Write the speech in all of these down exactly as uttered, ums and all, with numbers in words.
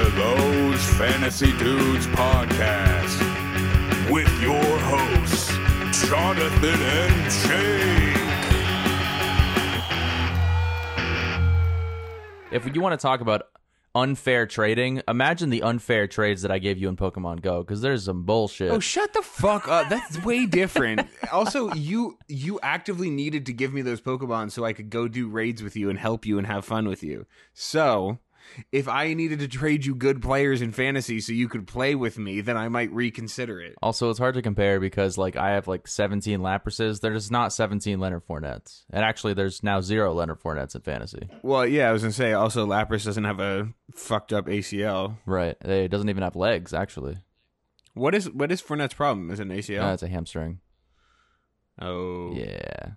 to Those Fantasy Dudes Podcast with your hosts, Jonathan and Jake. If you want to talk about unfair trading, imagine the unfair trades that I gave you in Pokemon Go, because there's some bullshit. Oh, shut the fuck up. That's way different. Also, you you actively needed to give me those Pokemon so I could go do raids with you and help you and have fun with you. So, if I needed to trade you good players in fantasy so you could play with me, then I might reconsider it. Also, it's hard to compare because like I have like seventeen Laprases. There's not seventeen Leonard Fournettes. And actually, there's now zero Leonard Fournettes in fantasy. Well, yeah, I was going to say, also, Lapras doesn't have a fucked up A C L. Right. It doesn't even have legs, actually. What is what is Fournette's problem? Is it an A C L? No, it's a hamstring. Oh. Yeah.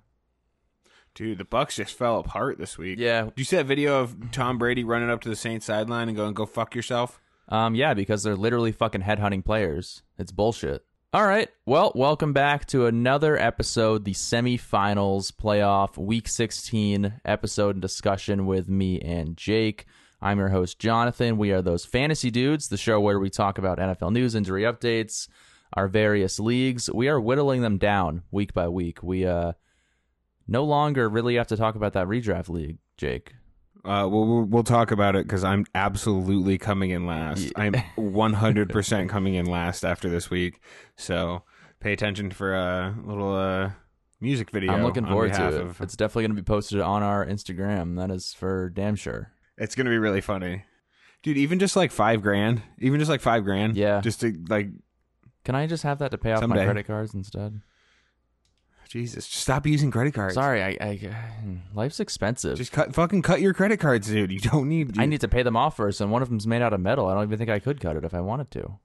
Dude, the Bucks just fell apart this week. Yeah. Did you see that video of Tom Brady running up to the Saints sideline and going, go fuck yourself? Um, yeah, because they're literally fucking headhunting players. It's bullshit. All right. Well, welcome back to another episode, the semifinals playoff week sixteen episode and discussion with me and Jake. I'm your host, Jonathan. We are Those Fantasy Dudes, the show where we talk about N F L news, injury updates, our various leagues. We are whittling them down week by week. We, uh... no longer really have to talk about that redraft league, Jake. Uh, we'll we'll talk about it because I'm absolutely coming in last. I'm one hundred percent coming in last after this week. So pay attention for a little uh, music video. I'm looking forward to it. Of... It's definitely going to be posted on our Instagram. That is for damn sure. It's going to be really funny, dude. Even just like five grand. Even just like five grand. Yeah. Just to like. Can I just have that to pay off someday. My credit cards instead? Jesus, just stop using credit cards. Sorry, I, I life's expensive. Just cut, fucking cut your credit cards, dude. You don't need... Dude. I need to pay them off first, and one of them's made out of metal. I don't even think I could cut it if I wanted to.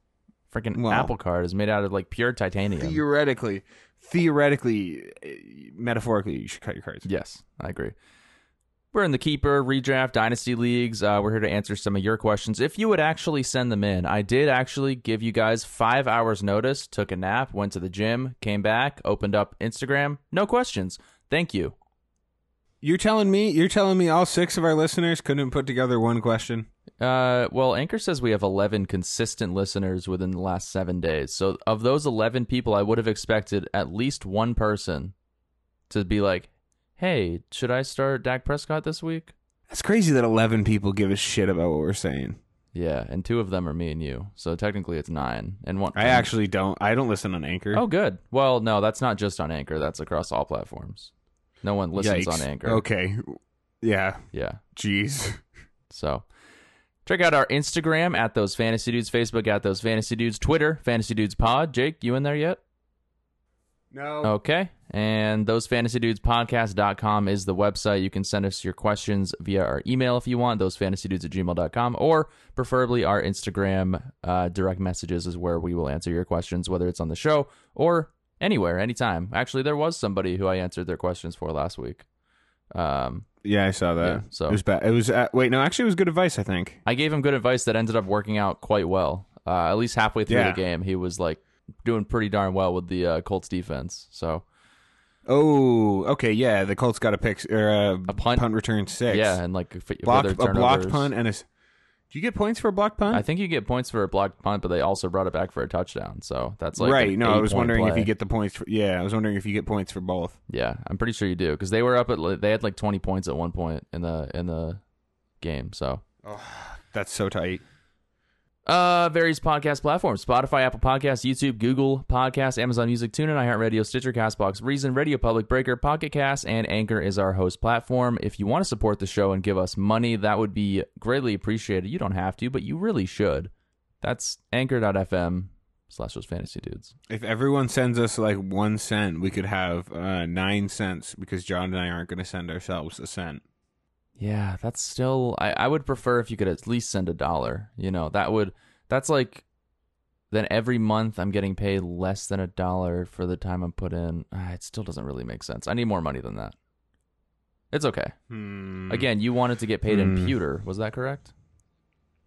Freaking well, Apple card is made out of, like, pure titanium. Theoretically, theoretically, metaphorically, you should cut your cards. Yes, I agree. We're in the Keeper, Redraft, Dynasty Leagues. Uh, we're here to answer some of your questions. If you would actually send them in, I did actually give you guys five hours notice, took a nap, went to the gym, came back, opened up Instagram. No questions. Thank you. You're telling me, you're telling me all six of our listeners couldn't put together one question? Uh, well, Anchor says we have eleven consistent listeners within the last seven days. So of those eleven people, I would have expected at least one person to be like, hey, should I start Dak Prescott this week? That's crazy that eleven people give a shit about what we're saying. Yeah, and two of them are me and you, so technically it's nine. And one. I actually don't. I don't listen on Anchor. Oh, good. Well, no, that's not just on Anchor. That's across all platforms. No one listens Yikes. On Anchor. Okay. Yeah. Yeah. Jeez. So... check out our Instagram, at Those Fantasy Dudes, Facebook, at Those Fantasy Dudes, Twitter, Fantasy Dudes Pod. Jake, you in there yet? No. Okay. And those fantasy dudes podcast dot com is the website. You can send us your questions via our email if you want, those fantasy dudes at gmail dot com, or preferably our Instagram uh, direct messages is where we will answer your questions, whether it's on the show or anywhere, anytime. Actually, there was somebody who I answered their questions for last week. Um, yeah, I saw that. Yeah, so it was bad. It was uh, wait, no, actually, it was good advice. I think I gave him good advice that ended up working out quite well. Uh, at least halfway through yeah. the game, he was like doing pretty darn well with the uh, Colts defense. So. Oh, okay, yeah. The Colts got a pick or a, a punt. punt return six. Yeah, and like f- blocked, a blocked punt and a. Do you get points for a blocked punt? I think you get points for a blocked punt, but they also brought it back for a touchdown. So that's like right. No, I was wondering play. If you get the points. For, yeah, I was wondering if you get points for both. Yeah, I'm pretty sure you do because they were up at they had like twenty points at one point in the in the game. So oh, that's so tight. Uh, various podcast platforms, Spotify, Apple Podcasts, YouTube, Google Podcasts, Amazon Music, TuneIn, iHeartRadio, Stitcher, CastBox, Reason, Radio Public, Breaker, Pocket Cast, and Anchor is our host platform. If you want to support the show and give us money, that would be greatly appreciated. You don't have to, but you really should. That's anchor dot f m slash those fantasy dudes. If everyone sends us like one cent, we could have uh, nine cents because John and I aren't going to send ourselves a cent. Yeah, that's still... I, I would prefer if you could at least send a dollar. You know, that would... That's like... Then every month I'm getting paid less than a dollar for the time I'm put in. Ah, it still doesn't really make sense. I need more money than that. It's okay. Hmm. Again, you wanted to get paid hmm. in pewter. Was that correct?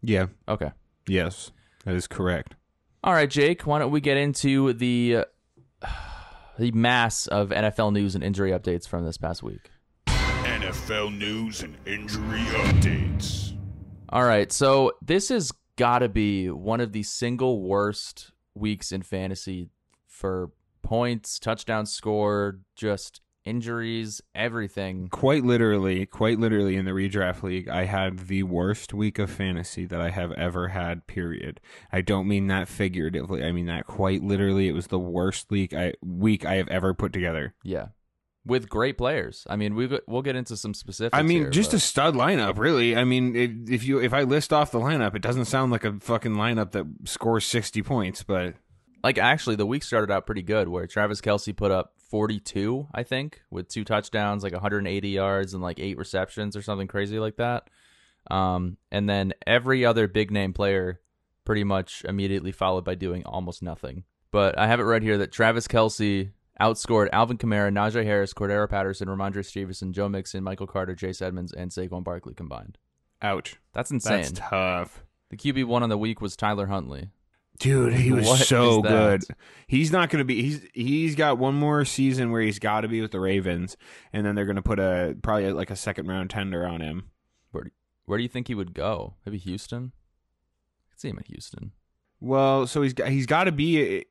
Yeah. Okay. Yes, that is correct. All right, Jake, why don't we get into the uh, the mass of N F L news and injury updates from this past week. N F L news and injury updates. All right, so this is got to be one of the single worst weeks in fantasy for points, touchdowns scored, just injuries, everything. Quite literally, quite literally in the redraft league, I had the worst week of fantasy that I have ever had, period. I don't mean that figuratively. I mean that quite literally. It was the worst league I, week I have ever put together. Yeah. With great players. I mean, we've, we'll get into some specifics. I mean, here, just but... a stud lineup, really. I mean, if, if you if I list off the lineup, it doesn't sound like a fucking lineup that scores sixty points, but... Like, actually, the week started out pretty good, where Travis Kelce put up forty-two, I think, with two touchdowns, like one hundred eighty yards and like eight receptions or something crazy like that. Um, and then every other big-name player pretty much immediately followed by doing almost nothing. But I have it right here that Travis Kelce... outscored Alvin Kamara, Najee Harris, Cordarrelle Patterson, Ramondre Stevenson, Joe Mixon, Michael Carter, Chase Edmonds, and Saquon Barkley combined. Ouch. That's insane. That's tough. The Q B one on the week was Tyler Huntley. Dude, he was what so good. He's not going to be... He's He's got one more season where he's got to be with the Ravens, and then they're going to put a probably like a second-round tender on him. Where do, where do you think he would go? Maybe Houston? I could see him in Houston. Well, so he's got, he's got to be... A,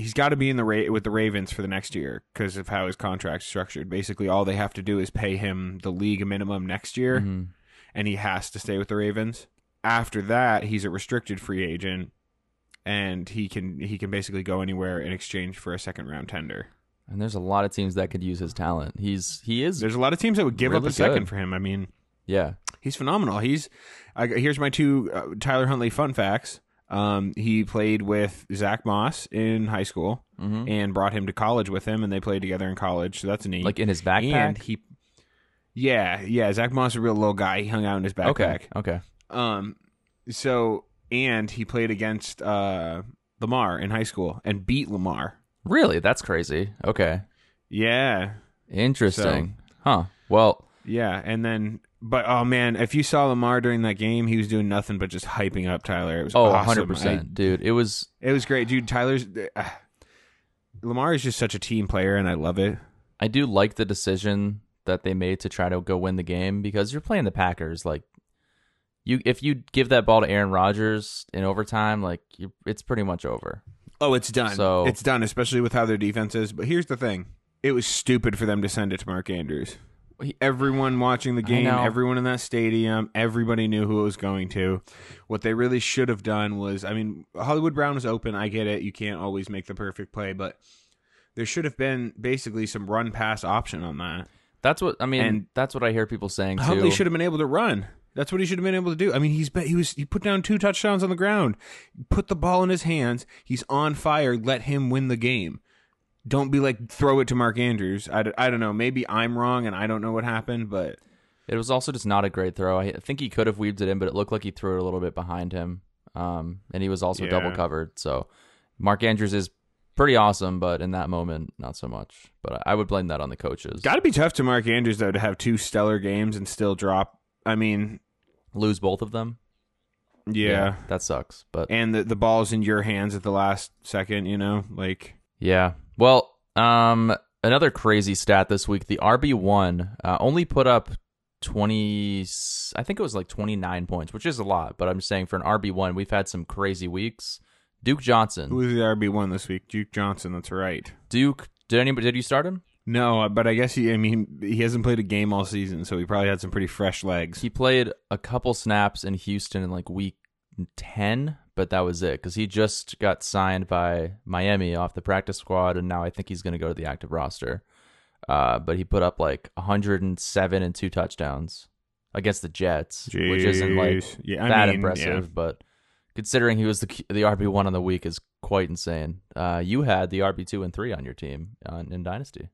He's got to be in the Ra- with the Ravens for the next year because of how his contract's structured. Basically, all they have to do is pay him the league minimum next year, mm-hmm. and he has to stay with the Ravens. After that, he's a restricted free agent, and he can he can basically go anywhere in exchange for a second-round tender. And there's a lot of teams that could use his talent. He's he is. There's a lot of teams that would give really up a good. second for him. I mean, yeah, he's phenomenal. He's I, here's my two uh, Tyler Huntley fun facts. Um, he played with Zach Moss in high school, mm-hmm. and brought him to college with him, and they played together in college. So that's neat. Like in his backpack? And he, yeah, yeah. Zach Moss is a real little guy. He hung out in his backpack. Okay, okay. Um, so, and he played against uh, Lamar in high school and beat Lamar. Really? That's crazy. Okay. Yeah. Interesting. So, huh. Well. Yeah, and then... But, oh, man, if you saw Lamar during that game, he was doing nothing but just hyping up Tyler. It was oh, awesome. one hundred percent, I, dude. It was... It was great, dude. Tyler's... Uh, Lamar is just such a team player, and I love it. I do like the decision that they made to try to go win the game, because you're playing the Packers. Like, you if you give that ball to Aaron Rodgers in overtime, like, you, it's pretty much over. Oh, it's done. So, it's done, especially with how their defense is. But here's the thing. It was stupid for them to send it to Mark Andrews. Everyone watching the game, everyone in that stadium, everybody knew who it was going to. What they really should have done was, I mean, Hollywood Brown was open. I get it. You can't always make the perfect play, but there should have been basically some run pass option on that. That's what I mean. And that's what I hear people saying. Huntley should have been able to run. That's what he should have been able to do. I mean, he's been, he was he put down two touchdowns on the ground, put the ball in his hands. He's on fire. Let him win the game. Don't be like, throw it to Mark Andrews. I, I don't know. Maybe I'm wrong and I don't know what happened, but... It was also just not a great throw. I think he could have weaved it in, but it looked like he threw it a little bit behind him. Um, and he was also yeah. double covered. So Mark Andrews is pretty awesome, but in that moment, not so much. But I would blame that on the coaches. Got to be tough to Mark Andrews, though, to have two stellar games and still drop. I mean... Lose both of them? Yeah. yeah that sucks. But And the, the ball's in your hands at the last second, you know? Like... Yeah. Well, um, another crazy stat this week, the R B one uh, only put up twenty, I think it was like twenty-nine points, which is a lot, but I'm just saying for an R B one, we've had some crazy weeks. Duke Johnson. Who was the R B one this week? Duke Johnson, that's right. Duke, did anybody, did you start him? No, but I guess he, I mean, he hasn't played a game all season, so he probably had some pretty fresh legs. He played a couple snaps in Houston in like week ten, but that was it, because he just got signed by Miami off the practice squad, and now I think he's going to go to the active roster. Uh, but he put up like one hundred seven and two touchdowns against the Jets, Jeez. which isn't like yeah, I that mean, impressive, yeah. but considering he was the the R B one on the week is quite insane. Uh, you had the R B two and three on your team uh, in Dynasty.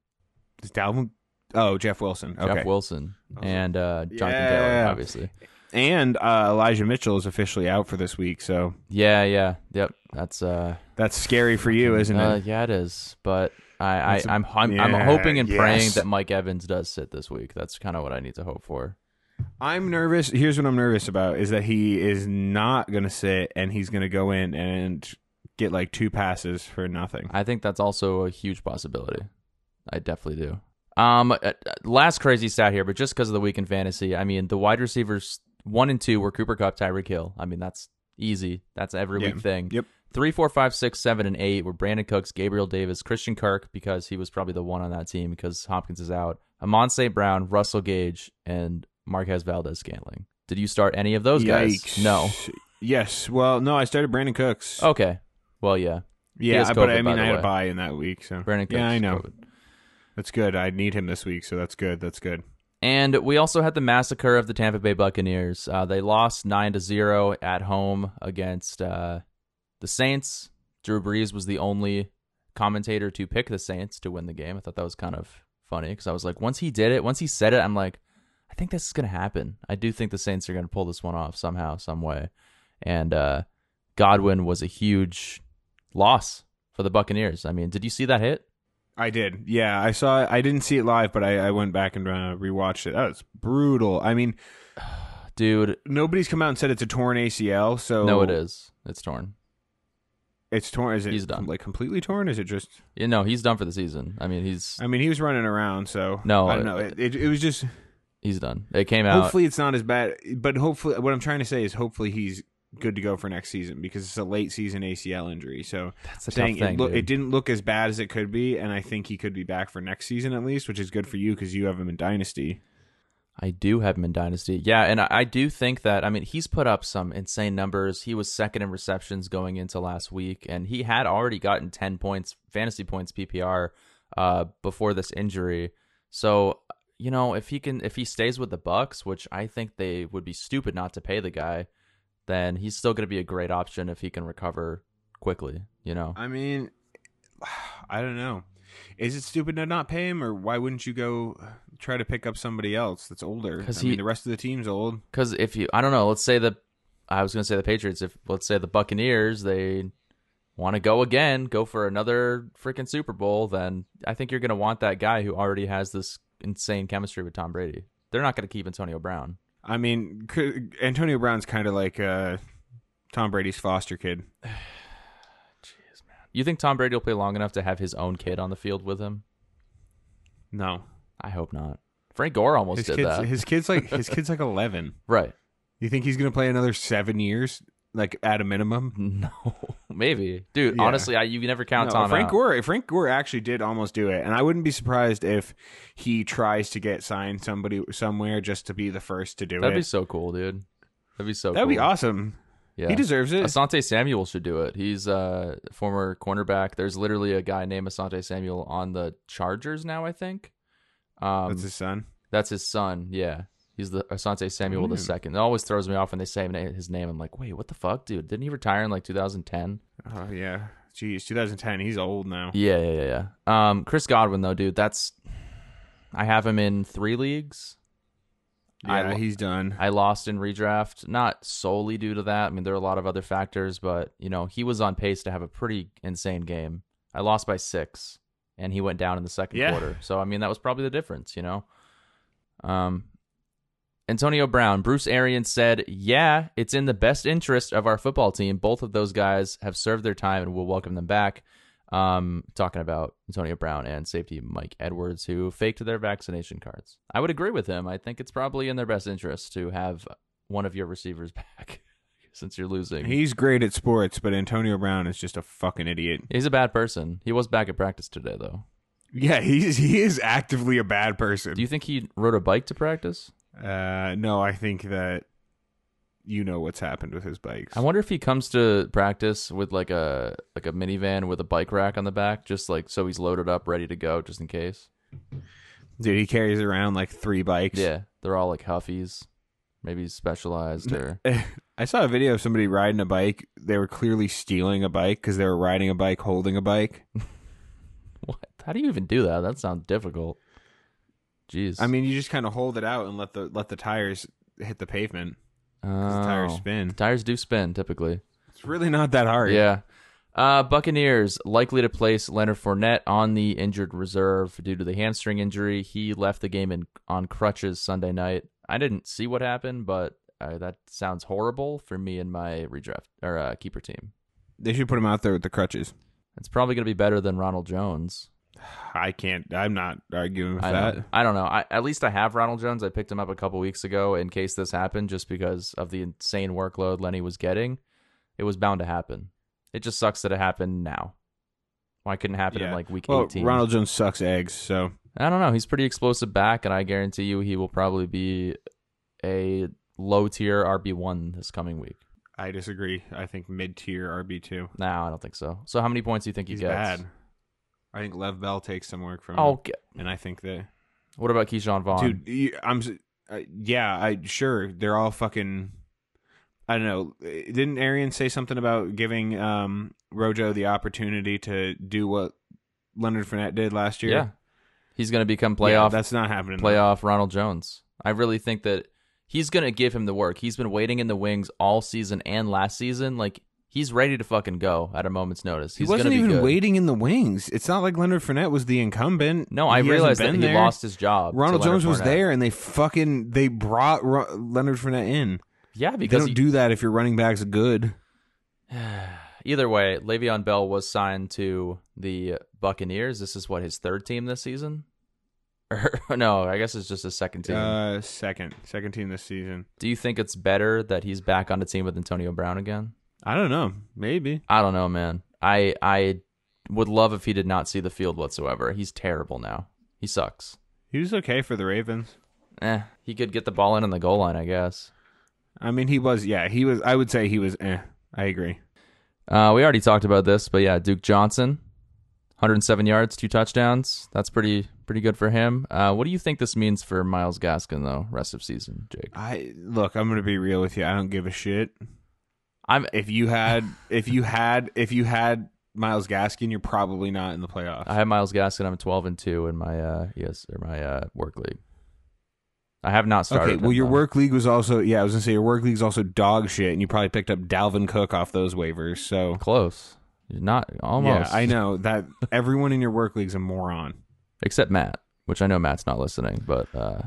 Is Dalvin? Oh, Jeff Wilson. Okay. Jeff Wilson and uh, Jonathan yeah. Taylor, obviously. And uh, Elijah Mitchell is officially out for this week, so yeah, yeah, yep. That's uh, that's scary for you, isn't uh, it? Yeah, it is. But I, I I'm I'm, yeah, I'm hoping and yes. praying that Mike Evans does sit this week. That's kind of what I need to hope for. I'm nervous. Here's what I'm nervous about: is that he is not going to sit, and he's going to go in and get like two passes for nothing. I think that's also a huge possibility. I definitely do. Um, last crazy stat here, but just because of the week in fantasy, I mean, the wide receivers. One and two were Cooper Kupp, Tyreek Hill. I mean, that's Easy. That's every yeah. week thing. Yep. Three, four, five, six, seven, and eight were Brandon Cooks, Gabriel Davis, Christian Kirk, because he was probably the one on that team because Hopkins is out, Amon Saint Brown, Russell Gage, and Marquez Valdez-Scantling. Did you start any of those Yikes. guys? No. Yes. Well, no, I started Brandon Cooks. Okay. Well, yeah. Yeah, COVID, but I mean, I had a bye in that week. So Brandon Cooks. Yeah, I know. COVID. That's good. I need him this week, so that's good. That's good. And we also had the massacre of the Tampa Bay Buccaneers. Uh, they lost nine to zero at home against uh, the Saints. Drew Brees was the only commentator to pick the Saints to win the game. I thought that was kind of funny because I was like, once he did it, once he said it, I'm like, I think this is going to happen. I do think the Saints are going to pull this one off somehow, some way. And uh, Godwin was a huge loss for the Buccaneers. I mean, did you see that hit? I did. Yeah, I saw it. I didn't see it live, but I, I went back and uh, rewatched it. That was brutal. I mean, dude, nobody's come out and said it's a torn A C L. So no, it is. It's torn. It's torn. Is it? He's done. Like completely torn? Is it just? Yeah, no, he's done for the season. I mean, he's. I mean, he was running around. So no, I don't know. It, it, it was just. He's done. It came out. Hopefully, it's not as bad. But hopefully, what I'm trying to say is, hopefully, he's good to go for next season because it's a late season A C L injury. So that's a saying tough thing, it, lo- it didn't look as bad as it could be, and I think he could be back for next season at least, which is good for you because you have him in Dynasty. I do have him in Dynasty. Yeah, and I, I do think that, I mean, he's put up some insane numbers. He was second in receptions going into last week, and he had already gotten ten points, fantasy points P P R, uh, before this injury. So, you know, if he can, if he stays with the Bucks, which I think they would be stupid not to pay the guy, then he's still going to be a great option if he can recover quickly, you know? I mean, I don't know. Is it stupid to not pay him, or why wouldn't you go try to pick up somebody else that's older? Because the rest of the team's old. Because if you, I don't know, let's say the, I was going to say the Patriots, if let's say the Buccaneers, they want to go again, go for another freaking Super Bowl, then I think you're going to want that guy who already has this insane chemistry with Tom Brady. They're not going to keep Antonio Brown. I mean, Antonio Brown's kind of like uh, Tom Brady's foster kid. Jeez, man. You think Tom Brady will play long enough to have his own kid on the field with him? No, I hope not. Frank Gore almost his did kids, that. His kid's like his kid's like eleven, right? You think he's gonna play another seven years, like at a minimum? No, maybe, dude. Yeah. Honestly, I, you never count no, Tom Frank out. Gore. Frank Gore actually did almost do it, and I wouldn't be surprised if he tries to get signed somebody somewhere just to be the first to do That'd it. That'd be so cool, dude. That'd be so. That'd cool. That'd be awesome. Yeah, he deserves it. Asante Samuel should do it. He's a former cornerback. There's literally a guy named Asante Samuel on the Chargers now. I think. Um, that's his son. That's his son. Yeah. He's the Asante Samuel the second. It always throws me off when they say his name. I'm like, wait, what the fuck, dude? Didn't he retire in like two thousand ten? Oh yeah, geez, two thousand ten. He's old now. Yeah, yeah, yeah. yeah. Um, Chris Godwin though, dude, that's I have him in three leagues. Yeah, I, he's done. I lost in redraft, not solely due to that. I mean, there are a lot of other factors, but you know, he was on pace to have a pretty insane game. I lost by six, and he went down in the second yeah. quarter. So I mean, that was probably the difference, you know. Um. Antonio Brown, Bruce Arians said, yeah, it's in the best interest of our football team. Both of those guys have served their time and we'll welcome them back. Um, talking about Antonio Brown and safety Mike Edwards, who faked their vaccination cards. I would agree with him. I think it's probably in their best interest to have one of your receivers back since you're losing. He's great at sports, but Antonio Brown is just a fucking idiot. He's a bad person. He was back at practice today, though. Yeah, he's, he is actively a bad person. Do you think he rode a bike to practice? Uh, no, I think that you know what's happened with his bikes. I wonder if he comes to practice with like a like a minivan with a bike rack on the back, just like so he's loaded up, ready to go, just in case. Dude, he carries around like three bikes. Yeah, they're all like Huffies, maybe Specialized or. I saw a video of somebody riding a bike. They were clearly stealing a bike because they were riding a bike, holding a bike. What? How do you even do that? That sounds difficult. Jeez. I mean, you just kind of hold it out and let the let the tires hit the pavement. Oh, the tires spin. The tires do spin, typically. It's really not that hard. Yeah. Uh, Buccaneers likely to place Leonard Fournette on the injured reserve due to the hamstring injury. He left the game in, on crutches Sunday night. I didn't see what happened, but uh, that sounds horrible for me and my redraft or uh, keeper team. They should put him out there with the crutches. It's probably going to be better than Ronald Jones. I can't. I'm not arguing with I that. Know. I don't know. I, at least I have Ronald Jones. I picked him up a couple weeks ago in case this happened, just because of the insane workload Lenny was getting. It was bound to happen. It just sucks that it happened now. Why couldn't it happen yeah. in like week well, eighteen? Ronald Jones sucks eggs, so I don't know. He's pretty explosive back, and I guarantee you he will probably be a low tier R B one this coming week. I disagree. I think mid tier R B two. No, I don't think so. So how many points do you think He's he gets? Bad. I think Lev Bell takes some work from oh, him. Get... And I think that. What about Keyshawn Vaughn? Dude, I'm. Uh, yeah, I sure they're all fucking. I don't know. Didn't Arian say something about giving um, Rojo the opportunity to do what Leonard Fournette did last year? Yeah, he's going to become playoff. Yeah, that's not happening. Playoff though. Ronald Jones. I really think that he's going to give him the work. He's been waiting in the wings all season and last season. Like he's ready to fucking go at a moment's notice. He's he wasn't gonna be even good. waiting in the wings. It's not like Leonard Fournette was the incumbent. No, I he realized that he there. lost his job. Ronald Jones was there, and they fucking they brought Ro- Leonard Fournette in. Yeah, because they don't he, do that if your running back's good. Either way, Le'Veon Bell was signed to the Buccaneers. This is what, his third team this season? Or no, I guess it's just his second team. Uh, second, second team this season. Do you think it's better that he's back on the team with Antonio Brown again? I don't know. Maybe. I don't know, man. I I would love if he did not see the field whatsoever. He's terrible now. He sucks. He was okay for the Ravens. Eh, he could get the ball in on the goal line, I guess. I mean, he was, yeah, he was, I would say he was, eh, I agree. Uh, we already talked about this, but yeah, Duke Johnson, one hundred seven yards, two touchdowns. That's pretty, pretty good for him. Uh, what do you think this means for Myles Gaskin, though, rest of season, Jake? I, look, I'm going to be real with you. I don't give a shit. I'm, if you had, if you had, if you had Myles Gaskin, you're probably not in the playoffs. I have Myles Gaskin. I'm twelve and two in my, uh, yes, or my, uh, work league. I have not started. Okay, well, your though. work league was also, yeah, I was going to say your work league is also dog shit, and you probably picked up Dalvin Cook off those waivers, so. Close. Not, almost. Yeah, I know that everyone in your work league's a moron. Except Matt, which I know Matt's not listening, but uh,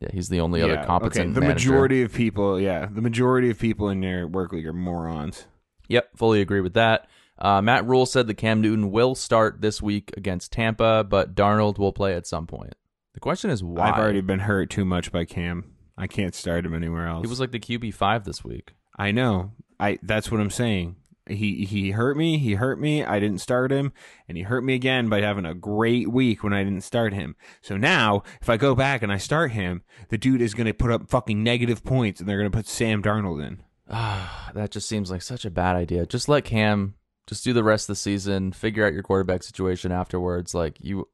yeah, he's the only yeah, other competent okay. The manager. majority of people, yeah, the majority of people in your work league are morons. Yep, fully agree with that. Uh, Matt Rule said that Cam Newton will start this week against Tampa, but Darnold will play at some point. The question is why. I've already been hurt too much by Cam. I can't start him anywhere else. He was like the Q B five this week. I know. I that's what I'm saying. He he hurt me. He hurt me. I didn't start him. And he hurt me again by having a great week when I didn't start him. So now, if I go back and I start him, the dude is going to put up fucking negative points, and they're going to put Sam Darnold in. That just seems like such a bad idea. Just let Cam just do the rest of the season, figure out your quarterback situation afterwards. Like, you...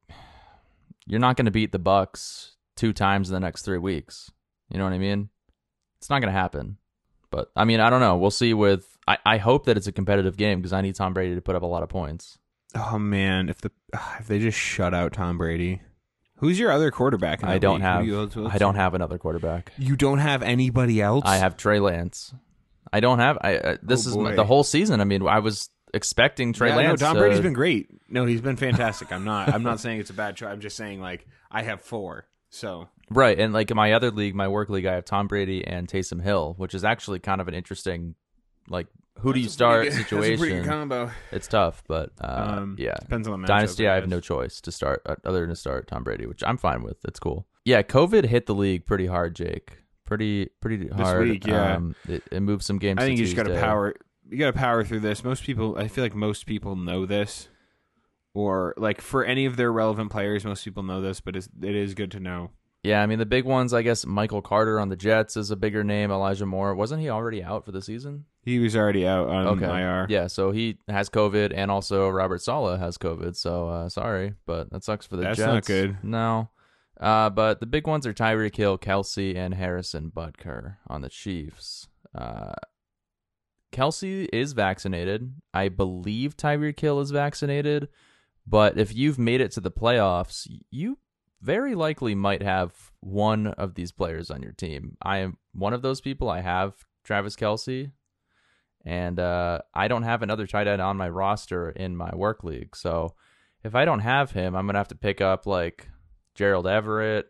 You're not going to beat the Bucks two times in the next three weeks. You know what I mean? It's not going to happen. But, I mean, I don't know. We'll see with... I, I hope that it's a competitive game because I need Tom Brady to put up a lot of points. Oh, man. If the if they just shut out Tom Brady... Who's your other quarterback? In I don't league? have... You, what's, what's I don't have another quarterback. You don't have anybody else? I have Trey Lance. I don't have... I. Uh, this oh, is my, the whole season. I mean, I was... expecting Trey yeah, Lance. No, Tom Brady's uh, been great. No, he's been fantastic. I'm not I'm not saying it's a bad choice. I'm just saying, like, I have four. So right, and like in my other league, my work league, I have Tom Brady and Taysom Hill, which is actually kind of an interesting, like, who that's do you start pretty, situation. That's a pretty good combo. It's tough, but uh, um, yeah. Depends on the matchup. Dynasty, I have no choice to start uh, other than to start Tom Brady, which I'm fine with. It's cool. Yeah, COVID hit the league pretty hard, Jake. Pretty pretty hard. This week, yeah. Um, it, it moved some games. I think you Tuesday. just got to power. You got to power through this. Most people, I feel like most people know this, or like for any of their relevant players, most people know this, but it's, it is good to know. Yeah, I mean, the big ones, I guess Michael Carter on the Jets is a bigger name. Elijah Moore. Wasn't he already out for the season? He was already out on okay. I R. Yeah, so he has COVID, and also Robert Saleh has COVID, so uh, sorry, but that sucks for the That's Jets. That's not good. No. Uh, but the big ones are Tyreek Hill, Kelce, and Harrison Butker on the Chiefs. Uh Kelce is vaccinated. I believe Tyreek Hill is vaccinated, but if you've made it to the playoffs, you very likely might have one of these players on your team. I am one of those people. I have Travis Kelce, and uh, I don't have another tight end on my roster in my work league. So if I don't have him, I'm going to have to pick up like Gerald Everett,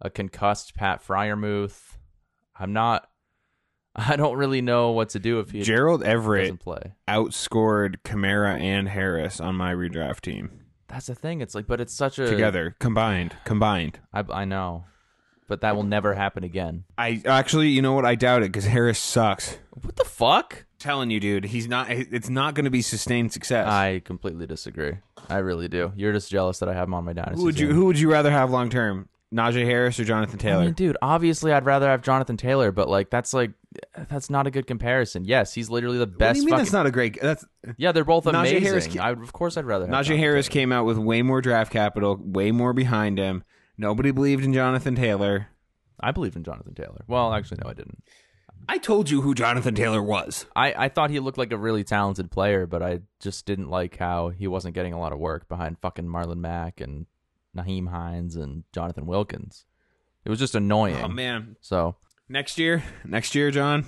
a concussed Pat Freiermuth. I'm not... I don't really know what to do if he Gerald Everett doesn't play. Outscored Kamara and Harris on my redraft team. That's the thing. It's like, but it's such a together combined, combined. I I know, but that will never happen again. I actually, you know what? I doubt it because Harris sucks. What the fuck? telling you, dude, he's not. It's not going to be sustained success. I completely disagree. I really do. You're just jealous that I have him on my dynasty. Who would you? Team. Who would you rather have long term? Najee Harris or Jonathan Taylor? I mean, dude, obviously I'd rather have Jonathan Taylor, but like that's like that's not a good comparison. Yes, he's literally the best. What do you mean fucking... that's not a great? That's yeah, they're both Najee amazing. Harris... I, of course, I'd rather. Have Najee Jonathan Harris Taylor. Came out with way more draft capital, way more behind him. Nobody believed in Jonathan Taylor. I believed in Jonathan Taylor. Well, actually, no, I didn't. I told you who Jonathan Taylor was. I, I thought he looked like a really talented player, but I just didn't like how he wasn't getting a lot of work behind fucking Marlon Mack and Naheem Hines and Jonathan Wilkins. It was just annoying. Oh, man. So next year, next year, John,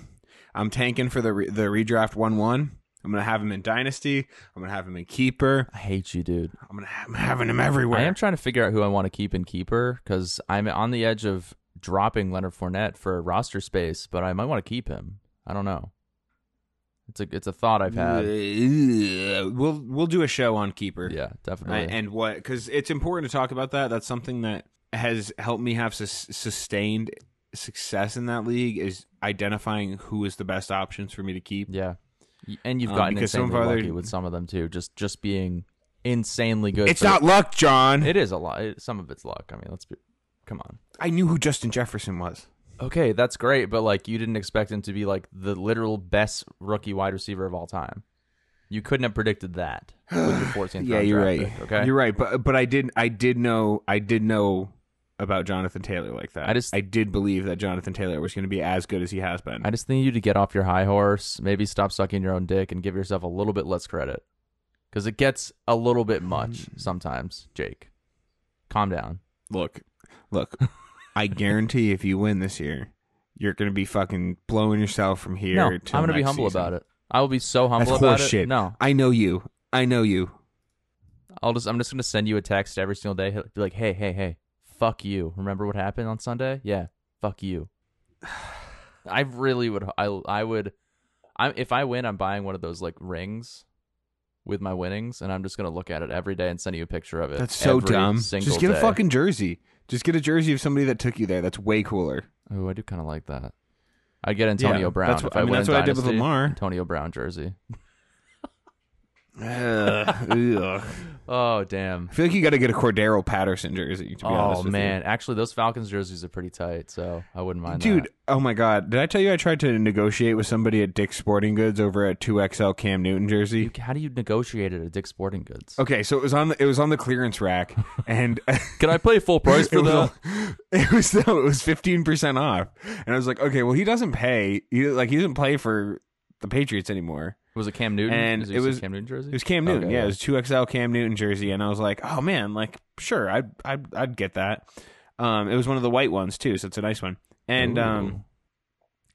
I'm tanking for the re- the redraft one one. I'm going to have him in Dynasty. I'm going to have him in Keeper. I hate you, dude. I'm going to have I'm having him everywhere. I am trying to figure out who I want to keep in Keeper because I'm on the edge of dropping Leonard Fournette for roster space, but I might want to keep him. I don't know. It's a it's a thought I've had. We'll we'll do a show on Keeper. Yeah, definitely. And what? Because it's important to talk about that. That's something that has helped me have sus- sustained success in that league is identifying who is the best options for me to keep. Yeah, and you've gotten um, insanely some lucky other... with some of them too. Just just being insanely good. It's not it. luck, John. It is a lot. Some of it's luck. I mean, let's be. Come on. I knew who Justin Jefferson was. Okay, that's great, but like you didn't expect him to be like the literal best rookie wide receiver of all time. You couldn't have predicted that with your fourteenth yeah, round you're draft right. pick, okay? You're right, but but I did I did know I did know about Jonathan Taylor like that. I just I did believe that Jonathan Taylor was going to be as good as he has been. I just need you to get off your high horse, maybe stop sucking your own dick and give yourself a little bit less credit. Cuz it gets a little bit much sometimes, Jake. Calm down. Look. Look, I guarantee if you win this year, you're going to be fucking blowing yourself from here. No, I'm going to be humble season. about it. I will be so humble That's about it. Shit. No, I know you. I know you. I'll just. I'm just going to send you a text every single day. Be like, hey, hey, hey, fuck you. Remember what happened on Sunday? Yeah, fuck you. I really would. I. I would. I if I win, I'm buying one of those like rings with my winnings, and I'm just going to look at it every day and send you a picture of it. That's so every dumb. Just get a day. fucking jersey. Just get a jersey of somebody that took you there. That's way cooler. Oh, I do kind of like that. I'd get Antonio yeah, Brown. That's what, if I, I mean, win that's what Dynasty, I did with Lamar. Antonio Brown jersey. uh, oh, damn. I feel like you got to get a Cordero Patterson jersey, to be oh, honest with man. You. Actually, those Falcons jerseys are pretty tight, so I wouldn't mind Dude, that. Dude, oh my God. Did I tell you I tried to negotiate with somebody at Dick's Sporting Goods over a two X L Cam Newton jersey? How do you negotiate it at Dick's Sporting Goods? Okay, so it was on the, it was on the clearance rack. and Can I play full price for that? It was no, it was fifteen percent off. And I was like, okay, well, he doesn't pay. He, like, he doesn't play for the Patriots anymore. Was it Cam Newton? And was it, it was Cam Newton jersey. It was Cam Newton. Okay, yeah, yeah, it was two X L Cam Newton jersey, and I was like, oh man, like sure, I'd I'd, I'd get that. Um, it was one of the white ones too, so it's a nice one. And Ooh. um,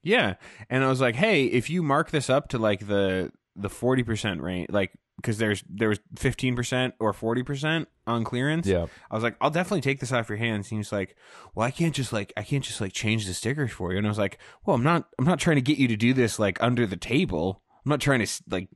yeah, and I was like, hey, if you mark this up to like the the forty percent range, like because there's there was fifteen percent or forty percent on clearance. Yeah, I was like, I'll definitely take this off your hands. And he was like, well, I can't just like I can't just like change the stickers for you. And I was like, well, I'm not I'm not trying to get you to do this like under the table. I'm not trying to like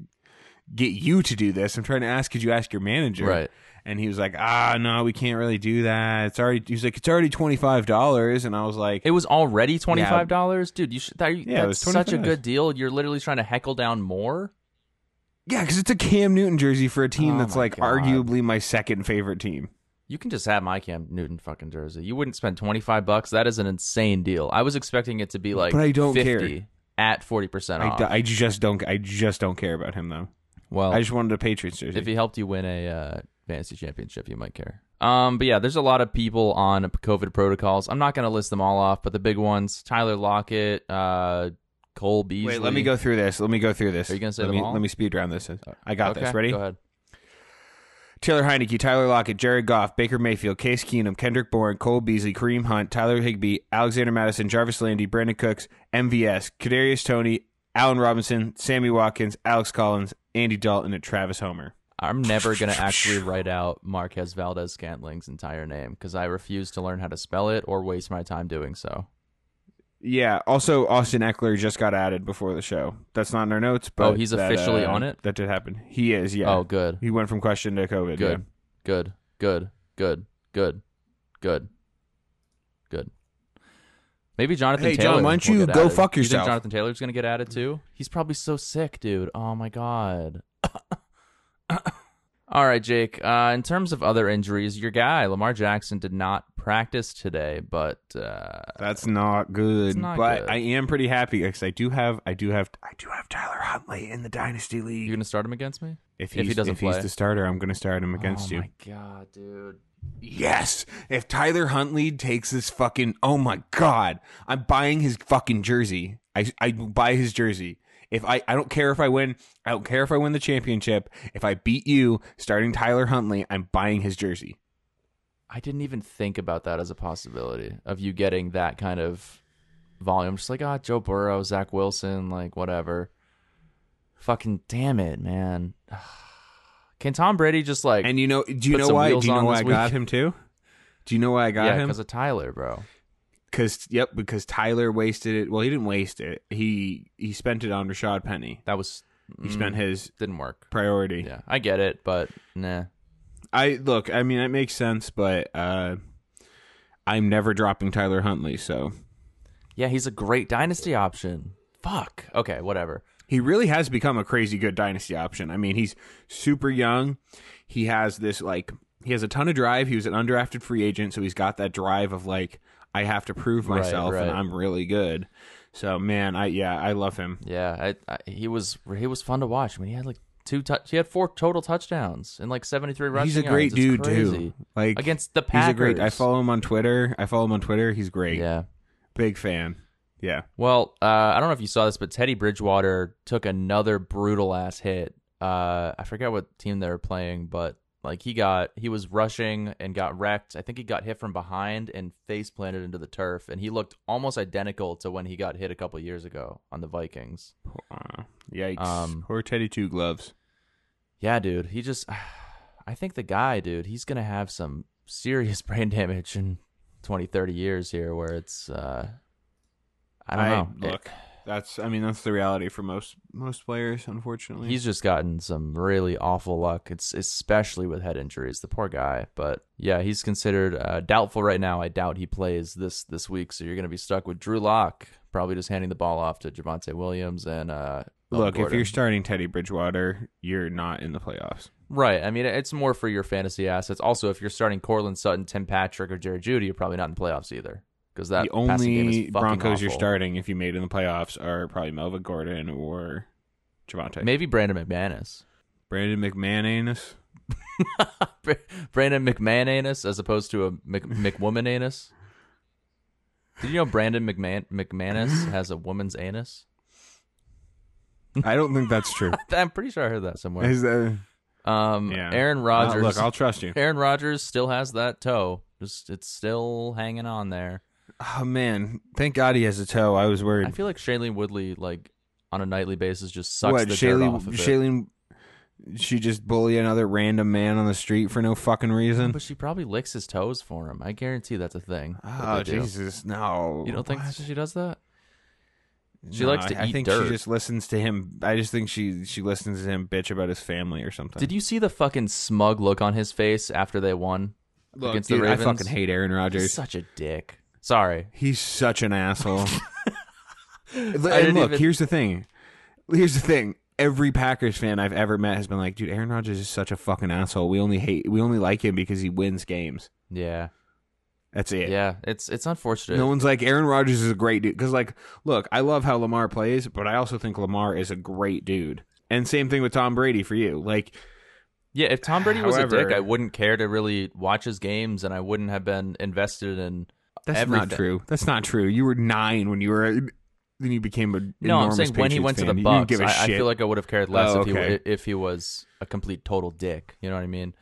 get you to do this. I'm trying to ask, could you ask your manager? Right. And he was like, ah, no, we can't really do that. It's already. He's like, it's already twenty-five dollars. And I was like, it was already twenty-five dollars, yeah. Dude. You should. That, yeah, that's such a good deal. You're literally trying to heckle down more. Yeah, because it's a Cam Newton jersey for a team oh that's like God. arguably my second favorite team. You can just have my Cam Newton fucking jersey. You wouldn't spend twenty-five bucks. That is an insane deal. I was expecting it to be like, but I don't fifty. Care. At forty percent off. I, I just don't. I just don't care about him though. Well, I just wanted a Patriots jersey. If he helped you win a uh, fantasy championship, you might care. Um, but yeah, there's a lot of people on COVID protocols. I'm not going to list them all off, but the big ones: Tyler Lockett, uh, Cole Beasley. Wait, let me go through this. Let me go through this. Are you going to say let them me, all? Let me speed round this. I got okay, this. Ready? Go ahead. Taylor Heineke, Tyler Lockett, Jared Goff, Baker Mayfield, Case Keenum, Kendrick Bourne, Cole Beasley, Kareem Hunt, Tyler Higbee, Alexander Madison, Jarvis Landry, Brandon Cooks, M V S, Kadarius Toney, Allen Robinson, Sammy Watkins, Alex Collins, Andy Dalton, and Travis Homer. I'm never going to actually write out Marquez Valdez-Scantling's entire name because I refuse to learn how to spell it or waste my time doing so. Yeah, also Austin Eckler just got added before the show. That's not in our notes, but... Oh, he's that, officially uh, on it? That did happen. He is, yeah. Oh, good. He went from question to COVID. Good, yeah. good, good, good, good, good, good. Maybe Jonathan hey, Taylor. Hey, John, why don't you go added. fuck yourself? You think Jonathan Taylor's going to get added too? He's probably so sick, dude. Oh, my God. All right, Jake. Uh, in terms of other injuries, your guy, Lamar Jackson, did not practice today, but... Uh, That's not good. It's not but good. I am pretty happy because I do have I do have, I do do have, have Tyler Huntley in the Dynasty League. You're going to start him against me? If he's, if he doesn't if play. he's the starter, I'm going to start him against oh, you. Oh, my God, dude. Yes. If Tyler Huntley takes this fucking... Oh, my God. I'm buying his fucking jersey. I, I buy his jersey. If I, I don't care if I win. I don't care if I win the championship. If I beat you, starting Tyler Huntley, I'm buying his jersey. I didn't even think about that as a possibility of you getting that kind of volume. I'm just like, ah, oh, Joe Burrow, Zach Wilson, like, whatever. Fucking damn it, man. Can Tom Brady just like... And you know, do you know why? Do you know why I got him too? Do you know why I got him? Yeah, because of Tyler, bro. Because, yep, because Tyler wasted it. Well, he didn't waste it. He he spent it on Rashad Penny. That was he mm, spent his didn't work priority. Yeah, I get it, but nah. I look. I mean, it makes sense, but uh, I'm never dropping Tyler Huntley. So yeah, he's a great dynasty option. Fuck. Okay, whatever. He really has become a crazy good dynasty option. I mean, he's super young. He has this like he has a ton of drive. He was an undrafted free agent, so he's got that drive of like, I have to prove myself, right, right. and I'm really good. So, man, I yeah, I love him. Yeah, I, I, he was he was fun to watch. I mean, he had like two, tu- he had four total touchdowns and like seventy-three rushing yards. He's a great yards. dude too. Like against the Packers, he's a great. I follow him on Twitter. I follow him on Twitter. He's great. Yeah, big fan. Yeah. Well, uh, I don't know if you saw this, but Teddy Bridgewater took another brutal ass hit. Uh, I forget what team they were playing, but. Like he got, he was rushing and got wrecked. I think he got hit from behind and face planted into the turf. And he looked almost identical to when he got hit a couple years ago on the Vikings. Uh, yikes! Um, Poor Teddy Two Gloves. Yeah, dude. He just, I think the guy, dude, he's gonna have some serious brain damage in twenty, thirty years here, where it's, uh, I don't I, know. Look. It, That's, I mean, that's the reality for most most players, unfortunately. He's just gotten some really awful luck. It's especially with head injuries, the poor guy. But yeah, he's considered uh, doubtful right now. I doubt he plays this this week. So you're going to be stuck with Drew Lock, probably just handing the ball off to Javonte Williams and. Uh, Look, Gordon. If you're starting Teddy Bridgewater, you're not in the playoffs. Right. I mean, it's more for your fantasy assets. Also, if you're starting Cortland Sutton, Tim Patrick, or Jerry Jeudy, you're probably not in the playoffs either. Because that the only game is Broncos awful. You're starting if you made it in the playoffs are probably Melvin Gordon or Javonte. Maybe Brandon McManus. Brandon McManus. Brandon McManus as opposed to a Mc, McWoman anus. Did you know Brandon McMan- McManus has a woman's anus? I don't think that's true. I'm pretty sure I heard that somewhere. Is that... Um, yeah. Aaron Rodgers. Uh, look, I'll trust you. Aaron Rodgers still has that toe. Just it's still hanging on there. Oh, man. Thank God he has a toe. I was worried. I feel like Shailene Woodley, like, on a nightly basis, just sucks what, the Shailene, dirt off of it. Shailene, she just bully another random man on the street for no fucking reason? But she probably licks his toes for him. I guarantee that's a thing. Oh, Jesus, no. You don't think what? she does that? She no, likes to I eat think dirt. She just listens to him. I just think she, she listens to him bitch about his family or something. Did you see the fucking smug look on his face after they won look, against dude, the Ravens? I fucking hate Aaron Rodgers. He's such a dick. Sorry. He's such an asshole. And look, even... here's the thing. Here's the thing. Every Packers fan I've ever met has been like, dude, Aaron Rodgers is such a fucking asshole. We only hate we only like him because he wins games. Yeah. That's it. Yeah, it's it's unfortunate. No one's like, Aaron Rodgers is a great dude. Because, like, look, I love how Lamar plays, but I also think Lamar is a great dude. And same thing with Tom Brady for you. Like, yeah, if Tom Brady however, was a dick, I wouldn't care to really watch his games, and I wouldn't have been invested in... That's everything. Not true. That's not true. You were nine when you were, then you became a. No, I'm saying Patriots when he went fan. to the Bucs, I, I feel like I would have cared less oh, if okay. he if he was a complete total dick. You know what I mean?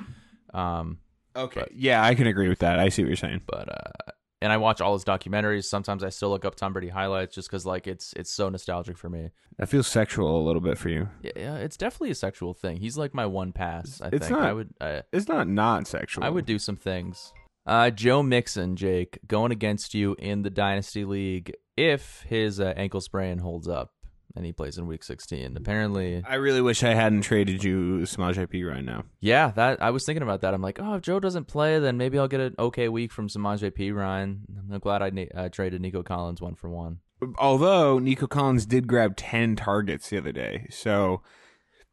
Um, okay. But, yeah, I can agree with that. I see what you're saying. But uh, and I watch all his documentaries. Sometimes I still look up Tom Brady highlights just because like it's it's so nostalgic for me. That feels sexual a little bit for you. Yeah, yeah it's definitely a sexual thing. He's like my one pass. I it's think not, I would. I, it's not not sexual. I would do some things. Uh, Joe Mixon, Jake, going against you in the Dynasty League if his uh, ankle sprain holds up. and he plays in week sixteen. Apparently, I really wish I hadn't traded you Samaje P right now. Yeah, that I was thinking about that. I'm like, oh, if Joe doesn't play, then maybe I'll get an okay week from Samaje P Ryan. I'm glad I uh, traded Nico Collins one for one. Although Nico Collins did grab ten targets the other day, so